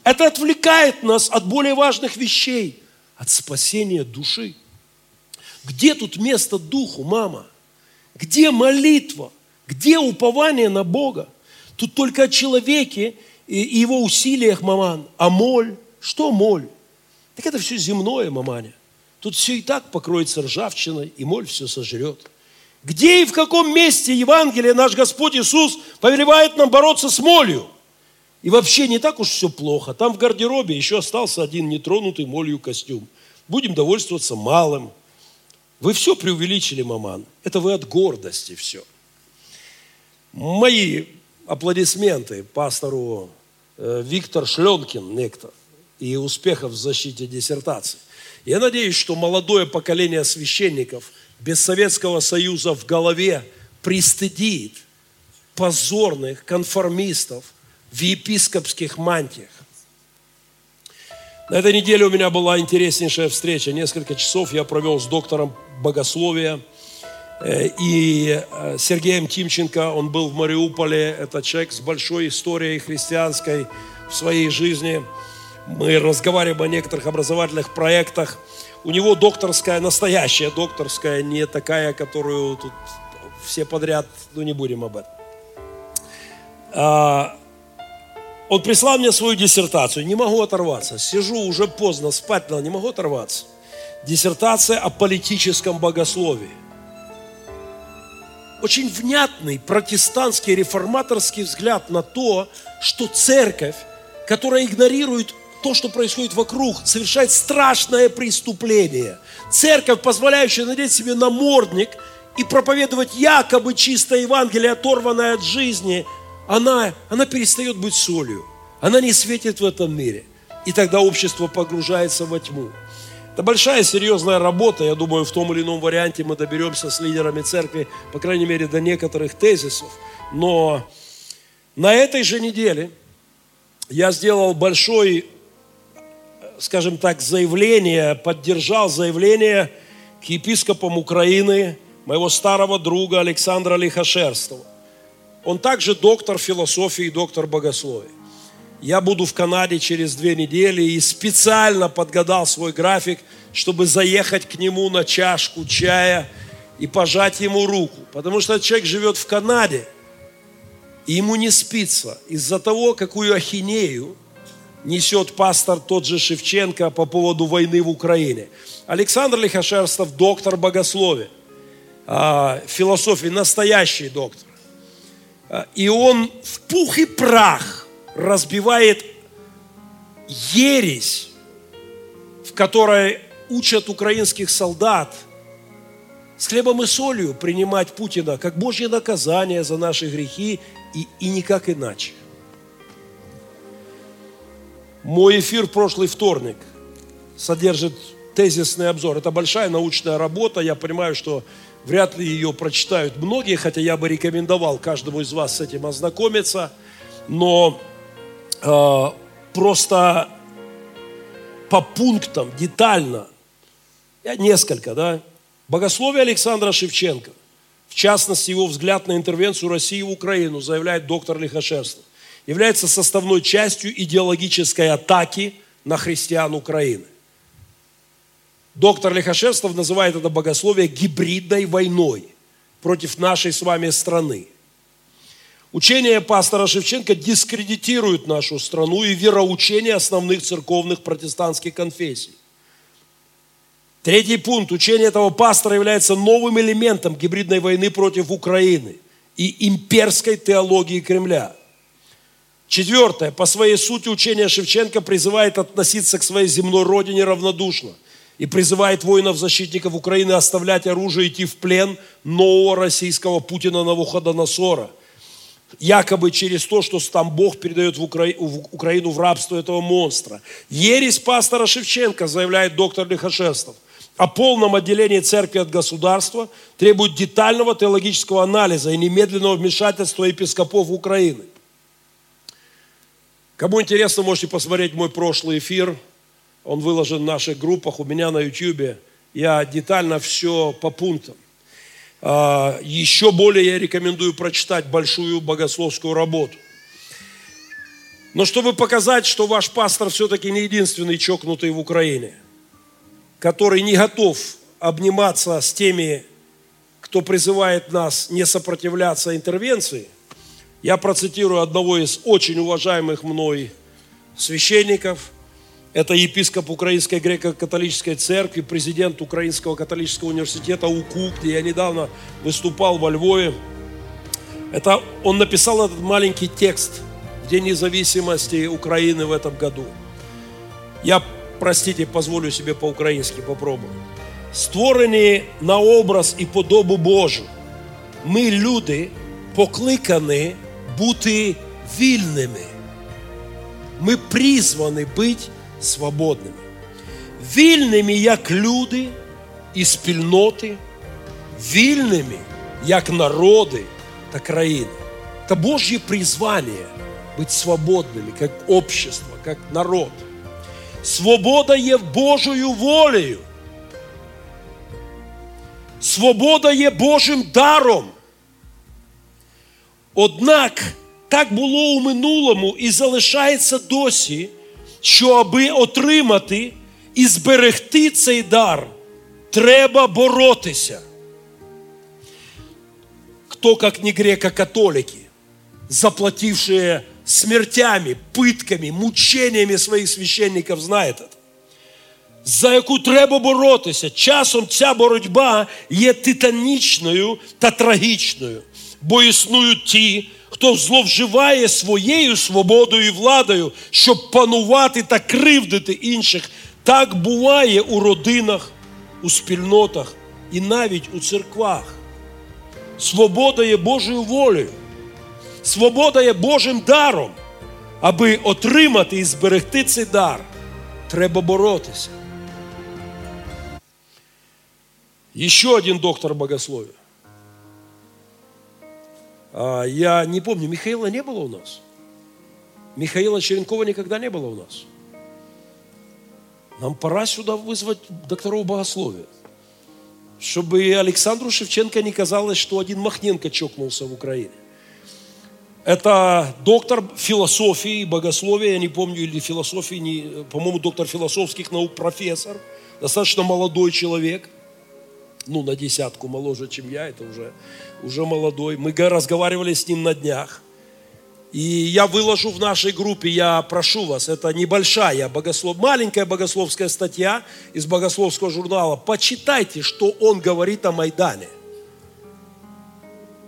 Это отвлекает нас от более важных вещей, от спасения души. Где тут место духу, мама? Где молитва? Где упование на Бога? Тут только о человеке и его усилиях, маман. А моль? Что моль? Так это все земное, маманя. Тут все и так покроется ржавчиной, и моль все сожрет. Где и в каком месте Евангелие наш Господь Иисус повелевает нам бороться с молью? И вообще не так уж все плохо. Там в гардеробе еще остался один нетронутый молью костюм. Будем довольствоваться малым. Вы все преувеличили, маман. Это вы от гордости все. Мои аплодисменты пастору Виктор Шленкин, некто, и успехов в защите диссертации. Я надеюсь, что молодое поколение священников без Советского Союза в голове пристыдит позорных конформистов в епископских мантиях. На этой неделе у меня была интереснейшая встреча. Несколько часов я провел с доктором богословия и Сергеем Тимченко. Он был в Мариуполе. Это человек с большой историей христианской в своей жизни. Мы разговариваем о некоторых образовательных проектах. У него докторская, настоящая докторская, не такая, которую тут все подряд, ну не будем об этом. Он прислал мне свою диссертацию. Не могу оторваться. Сижу, уже поздно, спать надо, не могу оторваться. Диссертация о политическом богословии. Очень внятный протестантский реформаторский взгляд на то, что церковь, которая игнорирует то, что происходит вокруг, совершает страшное преступление. Церковь, позволяющая надеть себе намордник и проповедовать якобы чистое Евангелие, оторванное от жизни, Она, она перестает быть солью. Она не светит в этом мире. И тогда общество погружается во тьму. Это большая серьезная работа. Я думаю, в том или ином варианте мы доберемся с лидерами церкви, по крайней мере, до некоторых тезисов. Но на этой же неделе я сделал большое, скажем так, заявление, поддержал заявление к епископам Украины, моего старого друга Александра Лихошерстова. Он также доктор философии и доктор богословия. Я буду в Канаде через две недели и специально подгадал свой график, чтобы заехать к нему на чашку чая и пожать ему руку. Потому что этот человек живет в Канаде, и ему не спится из-за того, какую ахинею несет пастор тот же Шевченко по поводу войны в Украине. Александр Лихошерстов – доктор богословия, философии, настоящий доктор. И он в пух и прах разбивает ересь, в которой учат украинских солдат с хлебом и солью принимать Путина как Божье наказание за наши грехи и, и никак иначе. Мой эфир прошлый вторник содержит тезисный обзор. Это большая научная работа. Я понимаю, что вряд ли ее прочитают многие, хотя я бы рекомендовал каждому из вас с этим ознакомиться. Но э, просто по пунктам, детально, я несколько, да. Богословие Александра Шевченко, в частности, его взгляд на интервенцию России в Украину, заявляет доктор Лихошерстов, является составной частью идеологической атаки на христиан Украины. Доктор Лихошерстов называет это богословие гибридной войной против нашей с вами страны. Учение пастора Шевченко дискредитирует нашу страну и вероучение основных церковных протестантских конфессий. Третий пункт. Учение этого пастора является новым элементом гибридной войны против Украины и имперской теологии Кремля. Четвертое. По своей сути учение Шевченко призывает относиться к своей земной родине равнодушно и призывает воинов-защитников Украины оставлять оружие и идти в плен нового российского Путина Навуходоносора, якобы через то, что там Бог передает в, Укра... в Украину в рабство этого монстра. Ересь пастора Шевченко, заявляет доктор Лихошерстов, о полном отделении церкви от государства требует детального теологического анализа и немедленного вмешательства епископов Украины. Кому интересно, можете посмотреть мой прошлый эфир. Он выложен в наших группах у меня на Ютьюбе. Я детально все по пунктам. Еще более я рекомендую прочитать большую богословскую работу. Но чтобы показать, что ваш пастор все-таки не единственный чокнутый в Украине, который не готов обниматься с теми, кто призывает нас не сопротивляться интервенции, я процитирую одного из очень уважаемых мной священников. Это епископ Украинской Греко-Католической Церкви, президент Украинского Католического Университета УКУ, где я недавно выступал во Львове. Это, он написал этот маленький текст в День независимости Украины в этом году. Я, простите, позволю себе по-украински попробую. Створені на образ і подобу Божу, ми, люди, покликані бути вільними. Ми призвані бути свободними. Вільними, як люди і спільноти, вільними, як народи та країни. Та Божє призвання бути свободними, як общество, як народ. Свобода є Божою волею. Свобода є Божим даром. Однак так було у минулому і залишається досі, що аби отримати і зберегти цей дар, треба боротися. Хто, як не греко-католики, заплатившие смертями, пытками, мучениями своїх священників, знає це. За яку треба боротися. Часом ця боротьба є титанічною та трагічною, бо існують ті, хто зловживає своєю свободою і владою, щоб панувати та кривдити інших. Так буває у родинах, у спільнотах і навіть у церквах. Свобода є Божою волею, свобода є Божим даром. Аби отримати і зберегти цей дар, треба боротися. Еще один доктор богословия. А, я не помню, Михаила не было у нас? Михаила Черенкова никогда не было у нас. Нам пора сюда вызвать докторов богословия. Чтобы Александру Шевченко не казалось, что один Махненко чокнулся в Украине. Это доктор философии и богословия, я не помню, или философии, не, по-моему, доктор философских наук, профессор, достаточно молодой человек. Ну, на десятку моложе, чем я, это уже, уже молодой. Мы разговаривали с ним на днях. И я выложу в нашей группе, я прошу вас, это небольшая, богослов... маленькая богословская статья из богословского журнала. Почитайте, что он говорит о Майдане.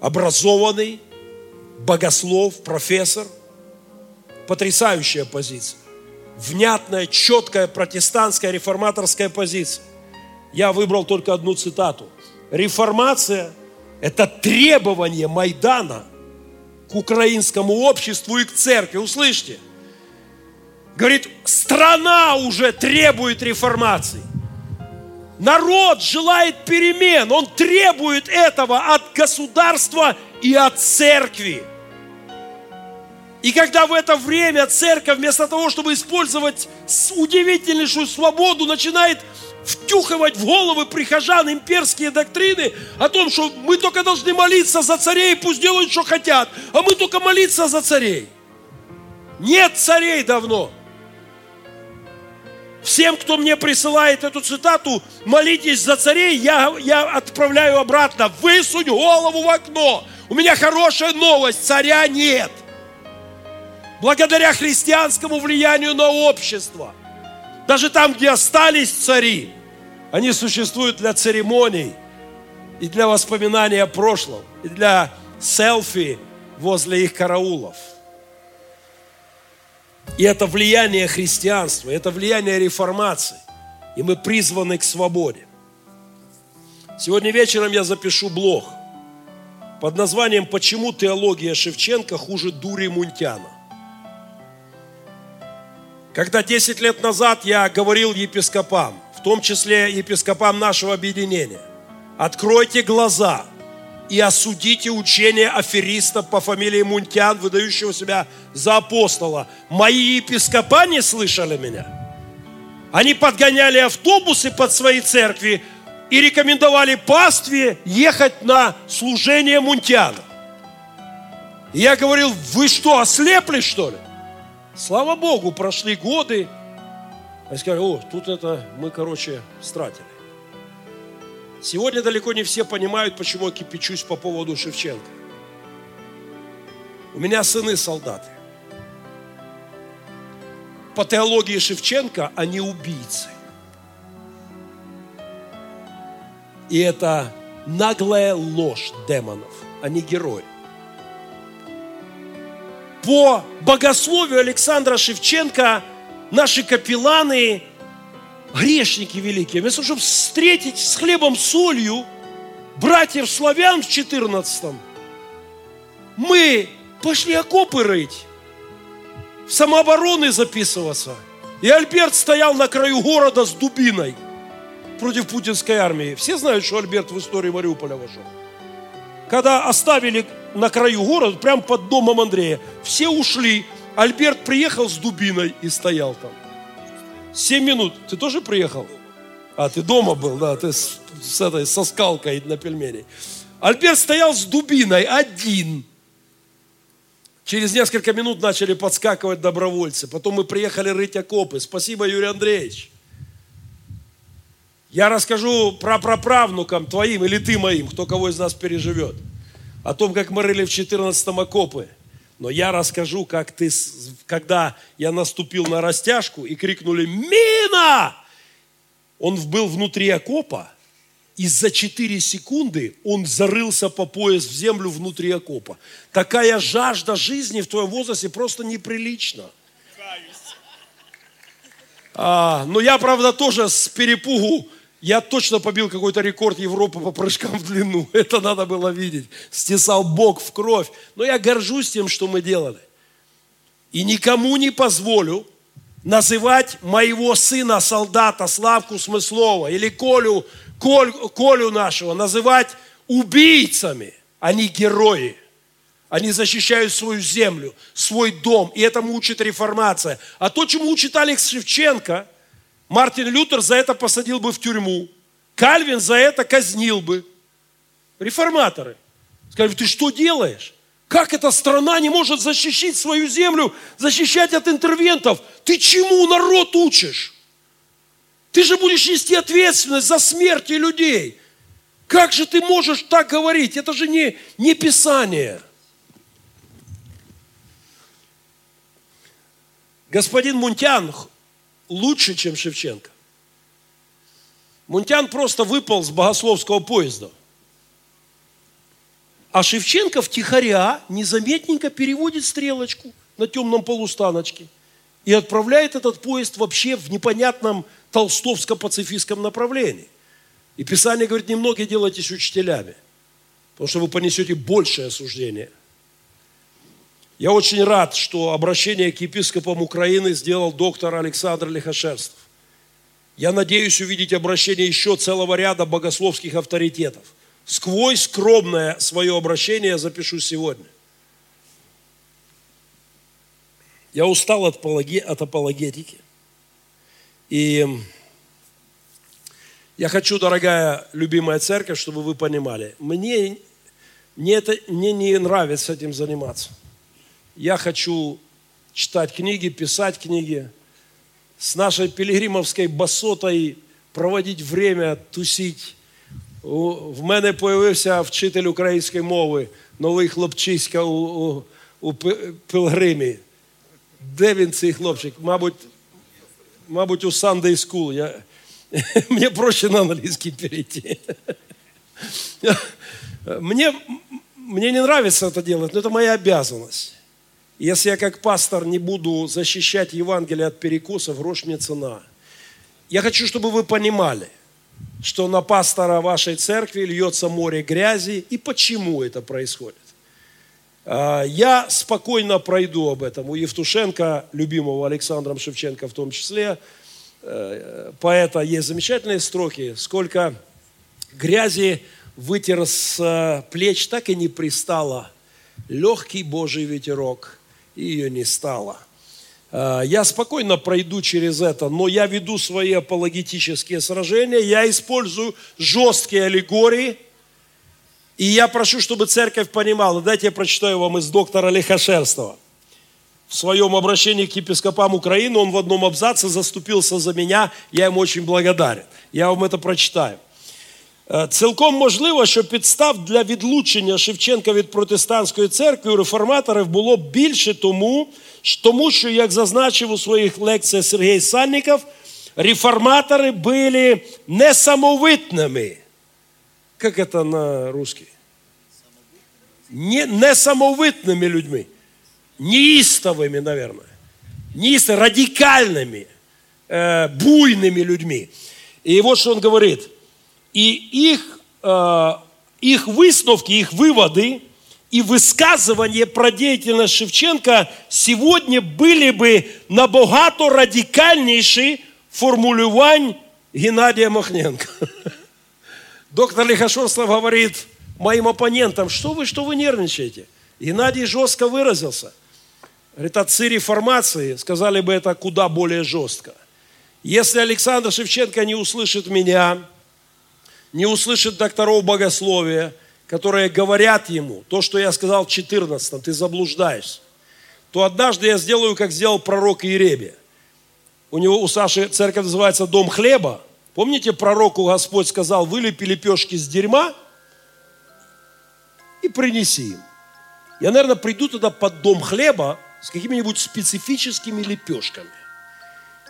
Образованный, богослов, профессор. Потрясающая позиция. Внятная, четкая, протестантская, реформаторская позиция. Я выбрал только одну цитату. Реформация – это требование Майдана к украинскому обществу и к церкви. Услышьте. Говорит, страна уже требует реформации. Народ желает перемен. Он требует этого от государства и от церкви. И когда в это время церковь вместо того, чтобы использовать удивительнейшую свободу, начинает втюхивать в головы прихожан имперские доктрины о том, что мы только должны молиться за царей, пусть делают, что хотят, а мы только молиться за царей. Нет царей давно. Всем, кто мне присылает эту цитату, молитесь за царей, я, я отправляю обратно. Высунь голову в окно. У меня хорошая новость, царя нет. Благодаря христианскому влиянию на общество. Даже там, где остались цари, они существуют для церемоний и для воспоминания о прошлом, и для селфи возле их караулов. И это влияние христианства, это влияние реформации. И мы призваны к свободе. Сегодня вечером я запишу блог под названием «Почему теология Шевченко хуже дури Мунтяна?». Когда десять лет назад я говорил епископам, в том числе епископам нашего объединения, откройте глаза и осудите учение афериста по фамилии Мунтян, выдающего себя за апостола. Мои епископа не слышали меня. Они подгоняли автобусы под свои церкви, и рекомендовали пастве ехать на служение Мунтяна. Я говорил, вы что, ослепли, что ли? Слава Богу, прошли годы. Они сказали, о, тут это мы, короче, стратили. Сегодня далеко не все понимают, почему я кипячусь по поводу Шевченко. У меня сыны солдаты. По теологии Шевченко они убийцы. И это наглая ложь демонов. Они герои. По богословию Александра Шевченко наши капелланы грешники великие. Вместо того, чтобы встретить с хлебом солью братьев-славян в четырнадцатом, мы пошли окопы рыть, в самообороны записываться. И Альберт стоял на краю города с дубиной против путинской армии. Все знают, что Альберт в истории Мариуполя вошел. Когда оставили на краю города, прямо под домом Андрея, все ушли. Альберт приехал с дубиной и стоял там. Семь минут. Ты тоже приехал? А, ты дома был, да, ты с, с этой, со скалкой на пельмени. Альберт стоял с дубиной один. Через несколько минут начали подскакивать добровольцы. Потом мы приехали рыть окопы. Спасибо, Юрий Андреевич. Я расскажу прапраправнукам твоим или ты моим, кто кого из нас переживет, о том, как мы рыли в четырнадцатом окопы. Но я расскажу, как ты, когда я наступил на растяжку и крикнули «Мина!», он был внутри окопа, и за четыре секунды он зарылся по пояс в землю внутри окопа. Такая жажда жизни в твоем возрасте просто неприлична. А, но я, правда, тоже с перепугу, я точно побил какой-то рекорд Европы по прыжкам в длину. Это надо было видеть. Стесал бок в кровь. Но я горжусь тем, что мы делали. И никому не позволю называть моего сына, солдата, Славку Смыслова или Колю, Коль, Колю нашего, называть убийцами. Они герои. Они защищают свою землю, свой дом. И этому учит реформация. А то, чему учит Алекс Шевченко, Мартин Лютер за это посадил бы в тюрьму. Кальвин за это казнил бы. Реформаторы. Сказали, ты что делаешь? Как эта страна не может защищать свою землю, защищать от интервентов? Ты чему народ учишь? Ты же будешь нести ответственность за смерти людей. Как же ты можешь так говорить? Это же не, не Писание. Господин Мунтян лучше, чем Шевченко. Мунтян просто выпал с богословского поезда. А Шевченко втихаря незаметненько переводит стрелочку на темном полу станочки и отправляет этот поезд вообще в непонятном толстовско-пацифистском направлении. И Писание говорит, немногие делайтесь учителями, потому что вы понесете большее осуждение. Я очень рад, что обращение к епископам Украины сделал доктор Александр Лихошерстов. Я надеюсь увидеть обращение еще целого ряда богословских авторитетов. Сквозь скромное свое обращение я запишу сегодня. Я устал от апологетики. И я хочу, дорогая, любимая церковь, чтобы вы понимали, мне, мне, это, мне не нравится этим заниматься. Я хочу читать книги, писать книги, с нашей пилигримовской басотой проводить время, тусить. В мене появився вчитель української мови, новий хлопчиська у, у, у Пилигримі. Де він цей хлопчик? Мабуть, мабуть у Sunday School. Я... Мені проще на англійський перейти. Мне, мне не нравится это делать, но это моя обязанность. Если я как пастор не буду защищать Евангелие от перекосов, грош мне цена. Я хочу, чтобы вы понимали, что на пастора вашей церкви льется море грязи и почему это происходит. Я спокойно пройду об этом. У Евтушенко, любимого Александром Шевченко в том числе, поэта, есть замечательные строки. Сколько грязи вытер с плеч, так и не пристало. Легкий Божий ветерок. Ее не стало. Я спокойно пройду через это, но я веду свои апологетические сражения, я использую жесткие аллегории, и я прошу, чтобы церковь понимала. Дайте я прочитаю вам из доктора Лихошерстова. В своем обращении к епископам Украины он в одном абзаце заступился за меня, я ему очень благодарен. Я вам это прочитаю. Цілком можливо, що підстав для відлучення Шевченка від протестантської церкви у реформаторів було більше тому, тому що, як зазначив у своїх лекціях Сергій Сальников, реформатори були несамовитними. Як це на русский? Не, несамовитними людьми. Неистовыми, наверное. Неистовыми, радикальными, э, буйными людьми. И вот что он говорит. И их, э, их высновки, их выводы и высказывания про деятельность Шевченка сегодня были бы набагато радикальнейши формулювань Геннадия Махненко. Доктор Лихошерстов говорит моим оппонентам, что вы, что вы нервничаете? Геннадий жестко выразился. Говорит, отцы реформации сказали бы это куда более жестко. Если Александр Шевченко не услышит меня, не услышит докторов богословия, которые говорят ему, то, что я сказал в четырнадцатом, ты заблуждаешься, то однажды я сделаю, как сделал пророк Иеремия. У него, у Саши церковь называется Дом Хлеба. Помните, пророку Господь сказал, вылепи лепешки с дерьма и принеси им. Я, наверное, приду туда под Дом Хлеба с какими-нибудь специфическими лепешками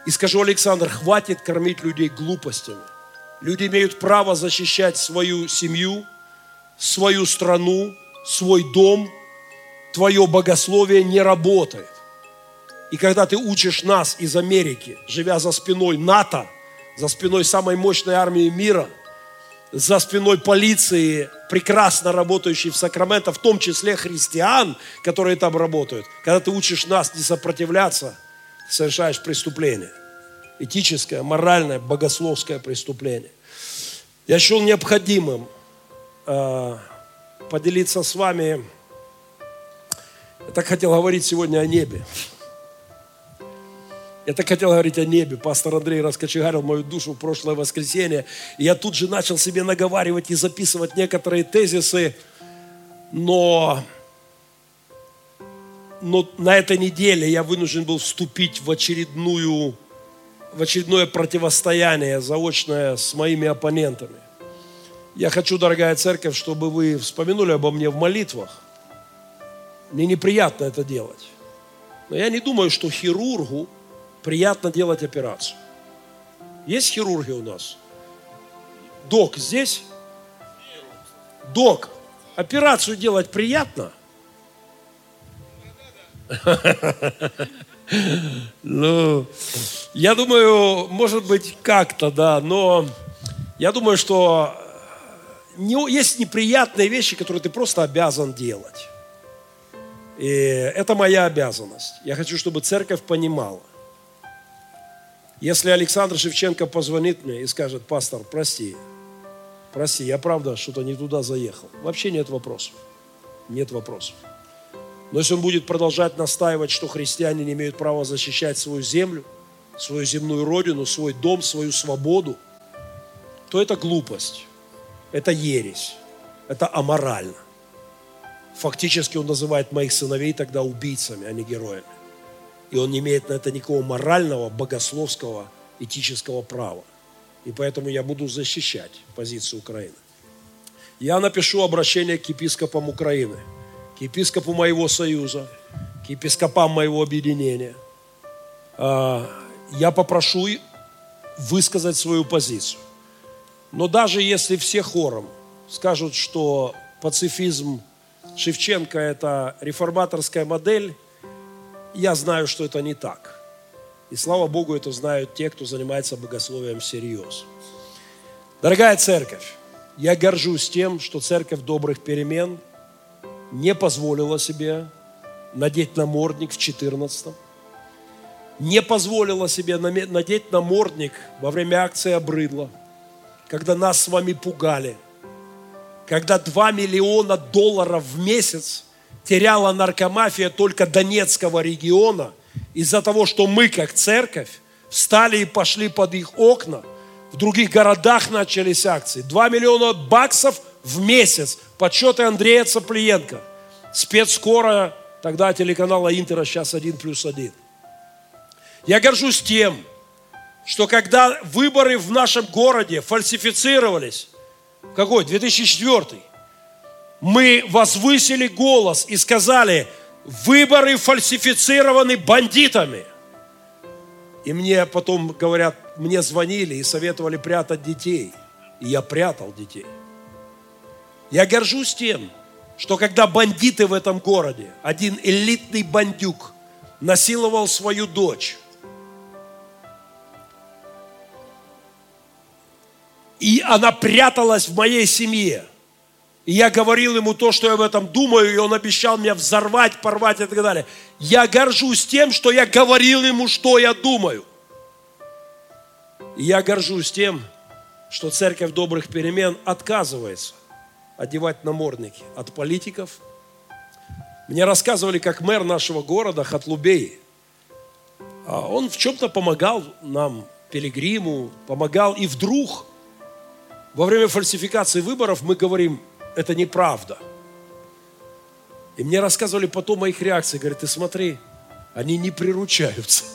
и скажу, Александр, хватит кормить людей глупостями. Люди имеют право защищать свою семью, свою страну, свой дом. Твое богословие не работает. И когда ты учишь нас из Америки, живя за спиной НАТО, за спиной самой мощной армии мира, за спиной полиции, прекрасно работающей в Сакраменто, в том числе христиан, которые там работают, когда ты учишь нас не сопротивляться, совершаешь преступление. Этическое, моральное, богословское преступление. Я считал необходимым э, поделиться с вами. Я так хотел говорить сегодня о небе. Я так хотел говорить о небе. Пастор Андрей раскочегарил мою душу в прошлое воскресенье. И я тут же начал себе наговаривать и записывать некоторые тезисы. Но, но на этой неделе я вынужден был вступить в очередную... в очередное противостояние заочное с моими оппонентами. Я хочу, дорогая церковь, чтобы вы вспомянули обо мне в молитвах. Мне неприятно это делать. Но я не думаю, что хирургу приятно делать операцию. Есть хирурги у нас? Док здесь? Док, операцию делать приятно? Ну, я думаю, может быть, как-то, да, но я думаю, что не, есть неприятные вещи, которые ты просто обязан делать. И это моя обязанность. Я хочу, чтобы церковь понимала. Если Александр Шевченко позвонит мне и скажет, пастор, прости, прости, я правда что-то не туда заехал. Вообще нет вопросов, нет вопросов. Но если он будет продолжать настаивать, что христиане не имеют права защищать свою землю, свою земную родину, свой дом, свою свободу, то это глупость, это ересь, это аморально. Фактически он называет моих сыновей тогда убийцами, а не героями. И он не имеет на это никакого морального, богословского, этического права. И поэтому я буду защищать позицию Украины. Я напишу обращение к епископам Украины, к епископу моего союза, к епископам моего объединения. Я попрошу высказать свою позицию. Но даже если все хором скажут, что пацифизм Шевченко – это реформаторская модель, я знаю, что это не так. И слава Богу, это знают те, кто занимается богословием всерьез. Дорогая церковь, я горжусь тем, что церковь добрых перемен – не позволила себе надеть намордник в четырнадцатом, не позволила себе надеть намордник во время акции «Обрыдло», когда нас с вами пугали, когда два миллиона долларов в месяц теряла наркомафия только Донецкого региона из-за того, что мы, как церковь, встали и пошли под их окна, в других городах начались акции. два миллиона баксов в месяц. Подсчеты Андрея Цаплиенко. Спецскорая, тогда телеканала Интера, сейчас один плюс один. Я горжусь тем, что когда выборы в нашем городе фальсифицировались, какой? две тысячи четвёртый. Мы возвысили голос и сказали: выборы фальсифицированы бандитами. И мне потом, говорят, мне звонили и советовали прятать детей. И я прятал детей. Я горжусь тем, что когда бандиты в этом городе, один элитный бандюк насиловал свою дочь. И она пряталась в моей семье. И я говорил ему то, что я об этом думаю, и он обещал меня взорвать, порвать и так далее. Я горжусь тем, что я говорил ему, что я думаю. И я горжусь тем, что Церковь Добрых Перемен отказывается одевать намордники от политиков. Мне рассказывали, как мэр нашего города Хатлубей, он в чем-то помогал нам, Пилигриму, помогал, и вдруг во время фальсификации выборов мы говорим: это неправда. И мне рассказывали потом моих реакций. Говорят: ты смотри, они не приручаются.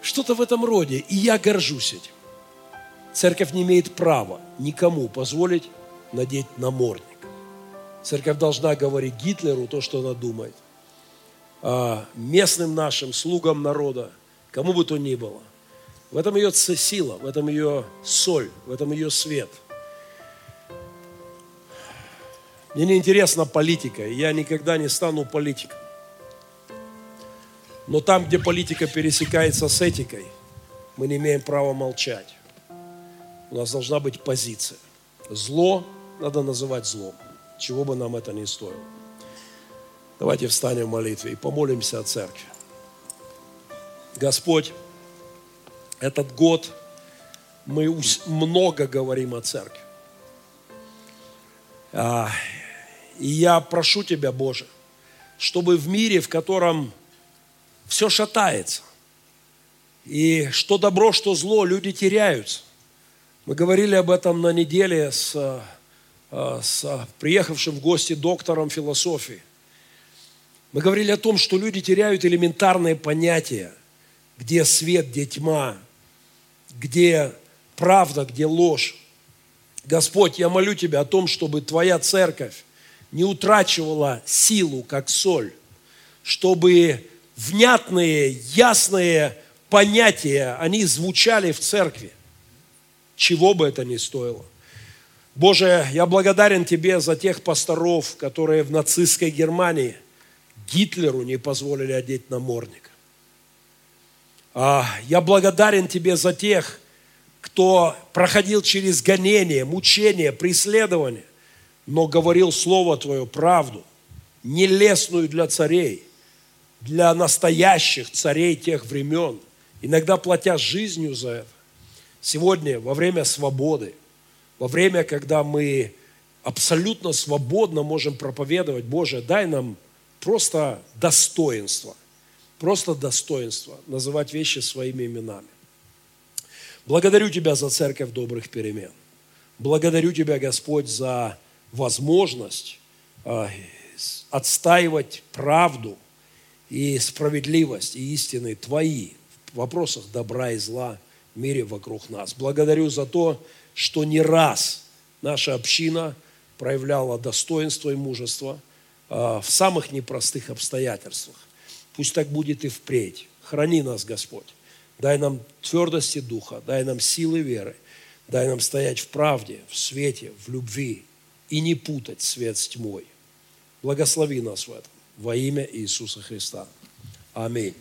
Что-то в этом роде. И я горжусь этим. Церковь не имеет права никому позволить надеть намордник. Церковь должна говорить Гитлеру то, что она думает. А местным нашим, слугам народа, кому бы то ни было. В этом ее сила, в этом ее соль, в этом ее свет. Мне не интересна политика, я никогда не стану политиком. Но там, где политика пересекается с этикой, мы не имеем права молчать. У нас должна быть позиция. Зло надо называть злом, чего бы нам это ни стоило. Давайте встанем в молитве и помолимся о церкви. Господь, этот год мы много говорим о церкви. И я прошу Тебя, Боже, чтобы в мире, в котором все шатается, и что добро, что зло, люди теряются. Мы говорили об этом на неделе с, с приехавшим в гости доктором философии. Мы говорили о том, что люди теряют элементарные понятия, где свет, где тьма, где правда, где ложь. Господь, я молю Тебя о том, чтобы Твоя церковь не утрачивала силу, как соль, чтобы внятные, ясные понятия, они звучали в церкви, чего бы это ни стоило. Боже, я благодарен Тебе за тех пасторов, которые в нацистской Германии Гитлеру не позволили одеть намордник. Я благодарен Тебе за тех, кто проходил через гонение, мучение, преследование, но говорил Слово Твое, правду, нелестную для царей, для настоящих царей тех времен, иногда платя жизнью за это. Сегодня, во время свободы, во время, когда мы абсолютно свободно можем проповедовать, Боже, дай нам просто достоинство, просто достоинство называть вещи своими именами. Благодарю Тебя за Церковь Добрых Перемен. Благодарю Тебя, Господь, за возможность отстаивать правду и справедливость, и истины Твои в вопросах добра и зла в мире вокруг нас. Благодарю за то, что не раз наша община проявляла достоинство и мужество в самых непростых обстоятельствах. Пусть так будет и впредь. Храни нас, Господь. Дай нам твердости духа, дай нам силы веры, дай нам стоять в правде, в свете, в любви и не путать свет с тьмой. Благослови нас в этом во имя Иисуса Христа. Аминь.